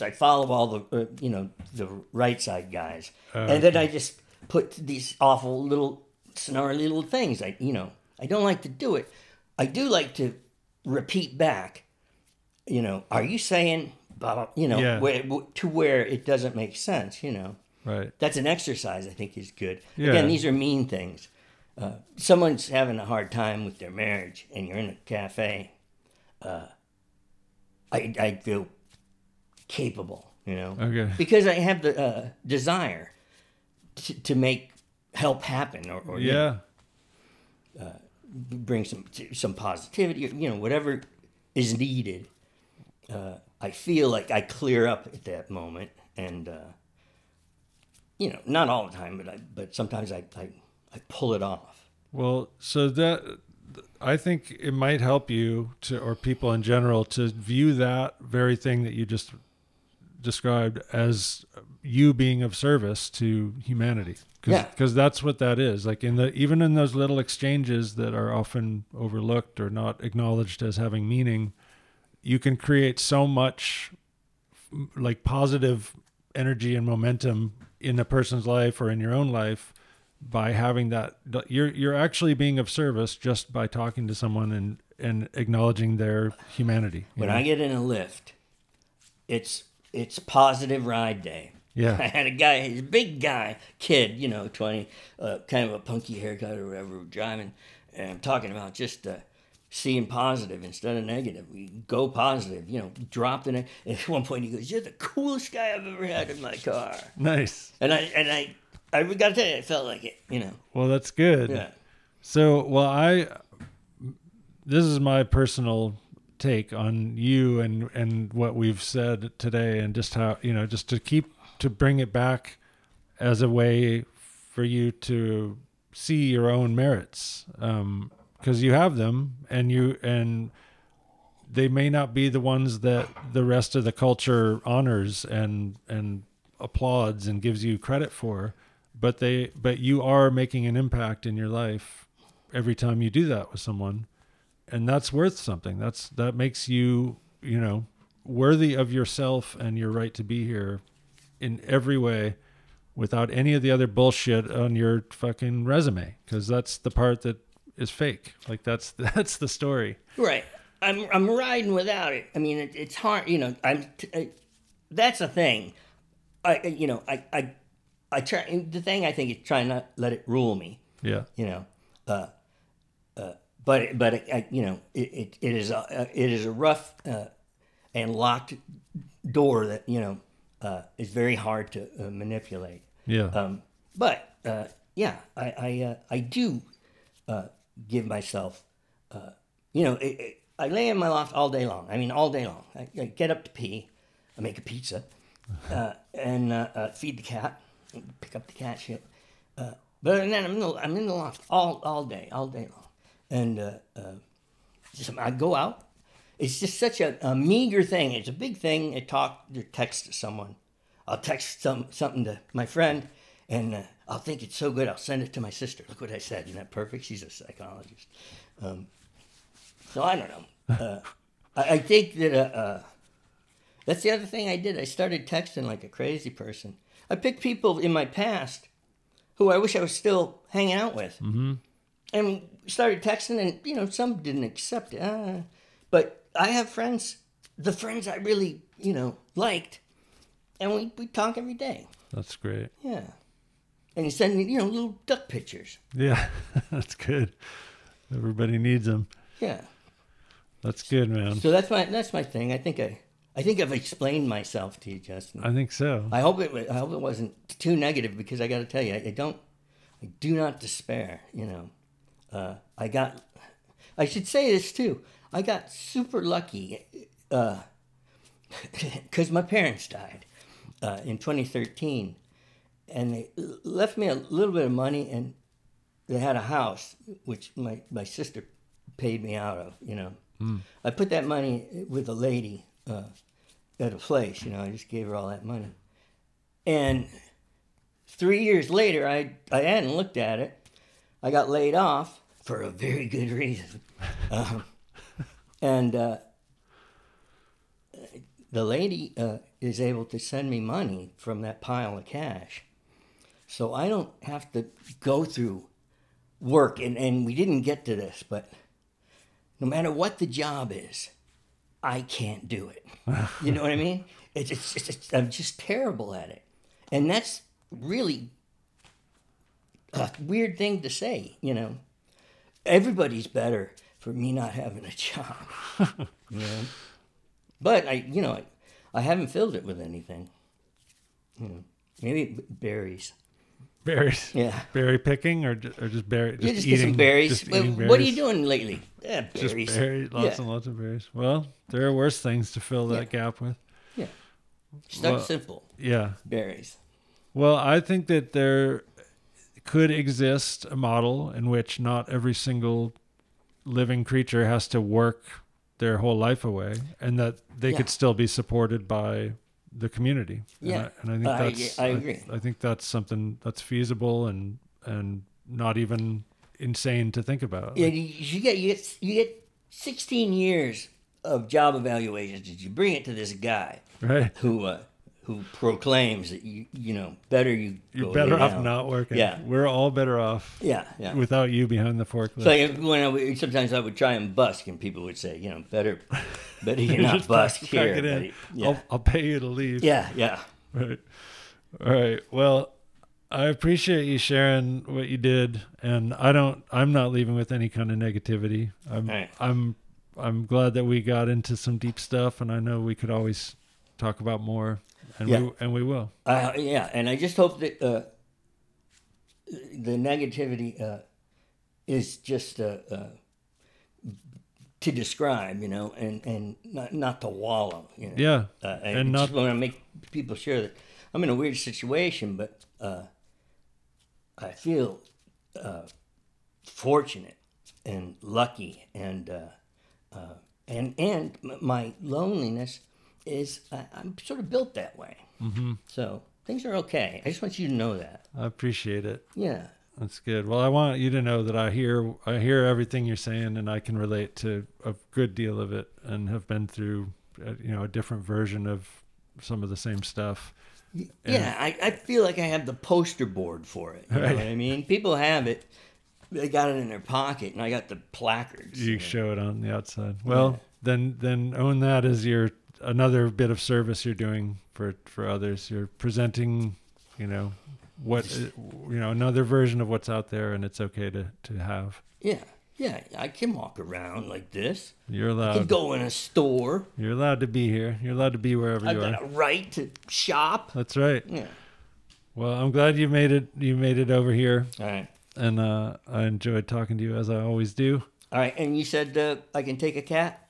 I follow all the, you know, the right side guys. And then I just put these awful little, snarly little things. You know, I don't like to do it. I do like to repeat back, you know, are you saying, you know, where it doesn't make sense, you know. Right. That's an exercise I think is good. Yeah. Again, these are mean things. Someone's having a hard time with their marriage and you're in a cafe. I feel capable, you know, because I have the desire to make help happen or you know, bring some positivity, you know, whatever is needed. I feel like I clear up at that moment, and you know, not all the time, but sometimes I pull it off. Well, so that. I think it might help you to, or people in general, to view that very thing that you just described as you being of service to humanity, because that's what that is. Like even in those little exchanges that are often overlooked or not acknowledged as having meaning, you can create so much like positive energy and momentum in a person's life or in your own life by having that. You're actually being of service just by talking to someone and acknowledging their humanity. When I get in a lift, it's positive ride day. Yeah. I had a guy, he's a big guy, kid, you know, 20, kind of a punky haircut or whatever, driving. And I'm talking about just seeing positive instead of negative. We go positive, you know, drop the negative. At one point he goes, "You're the coolest guy I've ever had in my car." Nice. And I got to tell you, I felt like it, you know. Well, that's good. Yeah. So, well, this is my personal take on you and what we've said today, and just how, you know, just to bring it back as a way for you to see your own merits, because you have them, and they may not be the ones that the rest of the culture honors and applauds and gives you credit for, but you are making an impact in your life every time you do that with someone. And that's worth something. That makes you, you know, worthy of yourself and your right to be here in every way, without any of the other bullshit on your fucking resume, because that's the part that is fake. Like that's the story. Right. I'm riding without it. I mean, it's hard. You know, that's the thing. I try. The thing I think is trying not let it rule me. Yeah. You know. But you know, it is a rough and locked door that, you know, is very hard to manipulate. Yeah. I do give myself, you know, I lay in my loft all day long. I mean, all day long. I get up to pee. I make a pizza, and feed the cat, pick up the cat shit. But other than that, I'm in the loft all day long. And I go out. It's just such a meager thing. It's a big thing. I talk or text to someone. I'll text something to my friend, and I'll think it's so good, I'll send it to my sister. Look what I said. Isn't that perfect? She's a psychologist. So I don't know. I think that that's the other thing I did. I started texting like a crazy person. I picked people in my past who I wish I was still hanging out with. Mm-hmm. And started texting, and, you know, some didn't accept it. But I have friends, the friends I really, you know, liked, and we talk every day. That's great. Yeah. And you send me, you know, little duck pictures. Yeah, that's good. Everybody needs them. Yeah. That's good, man. So that's my thing. I think I've explained myself to you, Justin. I think so. I hope it wasn't too negative, because I got to tell you, I do not despair, you know. I should say this too. I got super lucky because my parents died in 2013, and they left me a little bit of money, and they had a house which my sister paid me out of. You know, I put that money with a lady at a place. You know, I just gave her all that money, and 3 years later, I hadn't looked at it. I got laid off. For a very good reason. And the lady is able to send me money from that pile of cash. So I don't have to go through work. And we didn't get to this, but no matter what the job is, I can't do it. You know what I mean? It's I'm just terrible at it. And that's really a weird thing to say, you know. Everybody's better for me not having a job. Yeah. But I haven't filled it with anything. You know, maybe berries. Berries. Yeah. Berry picking or just berry. Just, eating, get some berries. Just eating berries. What are you doing lately? Yeah, berries. Just berries. Lots and lots of berries. Well, there are worse things to fill that gap with. Yeah. Stuck simple. Yeah. Berries. Well, I think that there could exist a model in which not every single living creature has to work their whole life away, and that they could still be supported by the community. Yeah. And I think that's, I agree. I think that's something that's feasible and not even insane to think about. Yeah, like, you get 16 years of job evaluations. Did you bring it to this guy? Right. Who proclaims that you know better you're better off not working. Yeah, we're all better off. Yeah. Without you behind the forklift. So sometimes I would try and busk, and people would say, you know, better you not busk here. I'll pay you to leave. Yeah. Right. All right. Well, I appreciate you sharing what you did, and I'm not leaving with any kind of negativity. I'm glad that we got into some deep stuff, and I know we could always talk about more, and we will. And I just hope that the negativity is just to describe, and not to wallow. And not want to make people sure that I'm in a weird situation, but I feel fortunate and lucky, and my loneliness is I'm sort of built that way. Mm-hmm. So things are okay. I just want you to know that. I appreciate it. Yeah. That's good. Well, I want you to know that I hear everything you're saying, and I can relate to a good deal of it, and have been through, a different version of some of the same stuff. Yeah, I feel like I have the poster board for it. You know what I mean? People have it. They got it in their pocket, and I got the placards. You show it on the outside. Well, then own that as another bit of service you're doing for others. You're presenting, another version of what's out there, and it's okay to have. Yeah, I can walk around like this. You're allowed. I can go in a store. You're allowed to be here. You're allowed to be wherever you are. I've got a right to shop. That's right. Yeah. Well, I'm glad you made it. You made it over here. All right. And I enjoyed talking to you, as I always do. All right. And you said I can take a cat?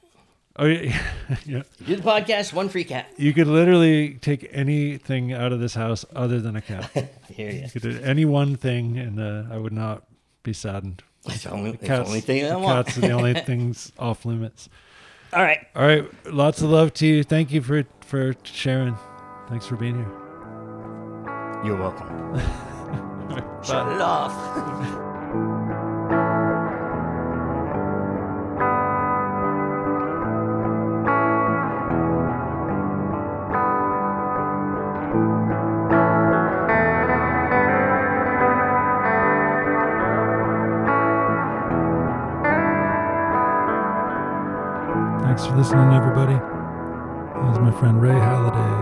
Oh, yeah. Do the podcast, one free cat. You could literally take anything out of this house other than a cat. I hear you. You could do any one thing, and I would not be saddened. That's the only thing I want. Cats are the only things off limits. All right. All right. Lots of love to you. Thank you for sharing. Thanks for being here. You're welcome. Shut it off. Thanks for listening, everybody. That was my friend Ray Halliday.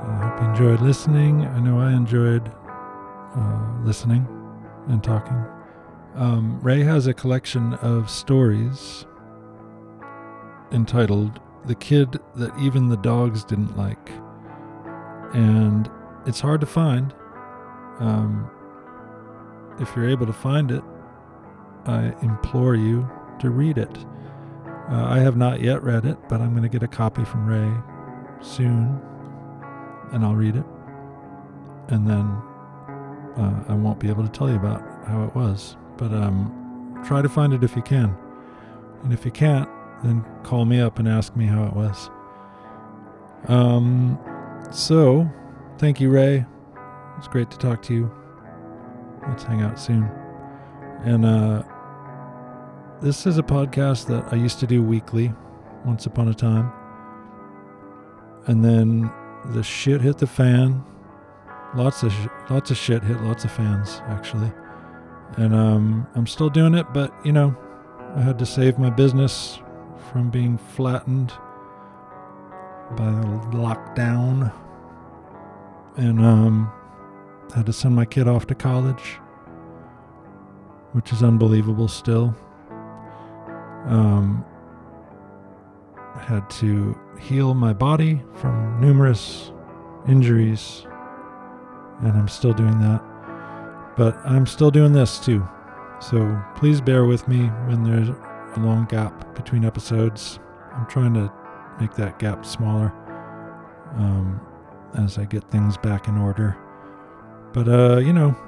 I hope you enjoyed listening. I know I enjoyed listening and talking. Ray has a collection of stories entitled The Kid That Even the Dogs Didn't Like, and it's hard to find. If you're able to find it, I implore you to read it. I have not yet read it, but I'm going to get a copy from Ray soon, and I'll read it, and then I won't be able to tell you about how it was, but try to find it if you can. And if you can't, then call me up and ask me how it was. So, thank you, Ray. It's great to talk to you. Let's hang out soon. And this is a podcast that I used to do weekly, once upon a time. And then the shit hit the fan. Lots of shit hit lots of fans, actually. And I'm still doing it, but, I had to save my business from being flattened by the lockdown. And had to send my kid off to college, which is unbelievable still. I had to heal my body from numerous injuries, and I'm still doing that, but I'm still doing this too. So please bear with me when there's a long gap between episodes. I'm trying to make that gap smaller as I get things back in order. But,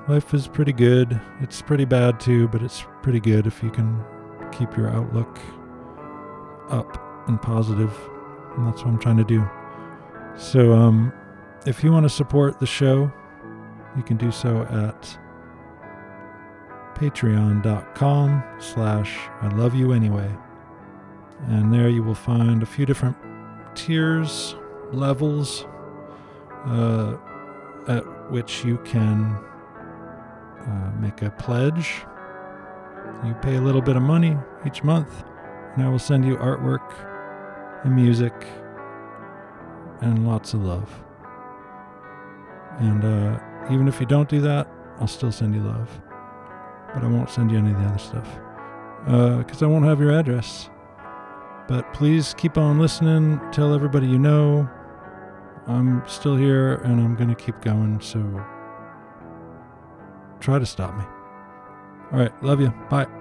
life is pretty good. It's pretty bad too, but it's pretty good if you can keep your outlook up and positive. And that's what I'm trying to do. So if you want to support the show, you can do so at patreon.com/I Love You Anyway. And there you will find a few different tiers, levels, at which you can make a pledge. You pay a little bit of money each month, and I will send you artwork and music and lots of love. And even if you don't do that, I'll still send you love. But I won't send you any of the other stuff. Because I won't have your address. But please keep on listening. Tell everybody you know. I'm still here and I'm going to keep going. So try to stop me. All right. Love you. Bye.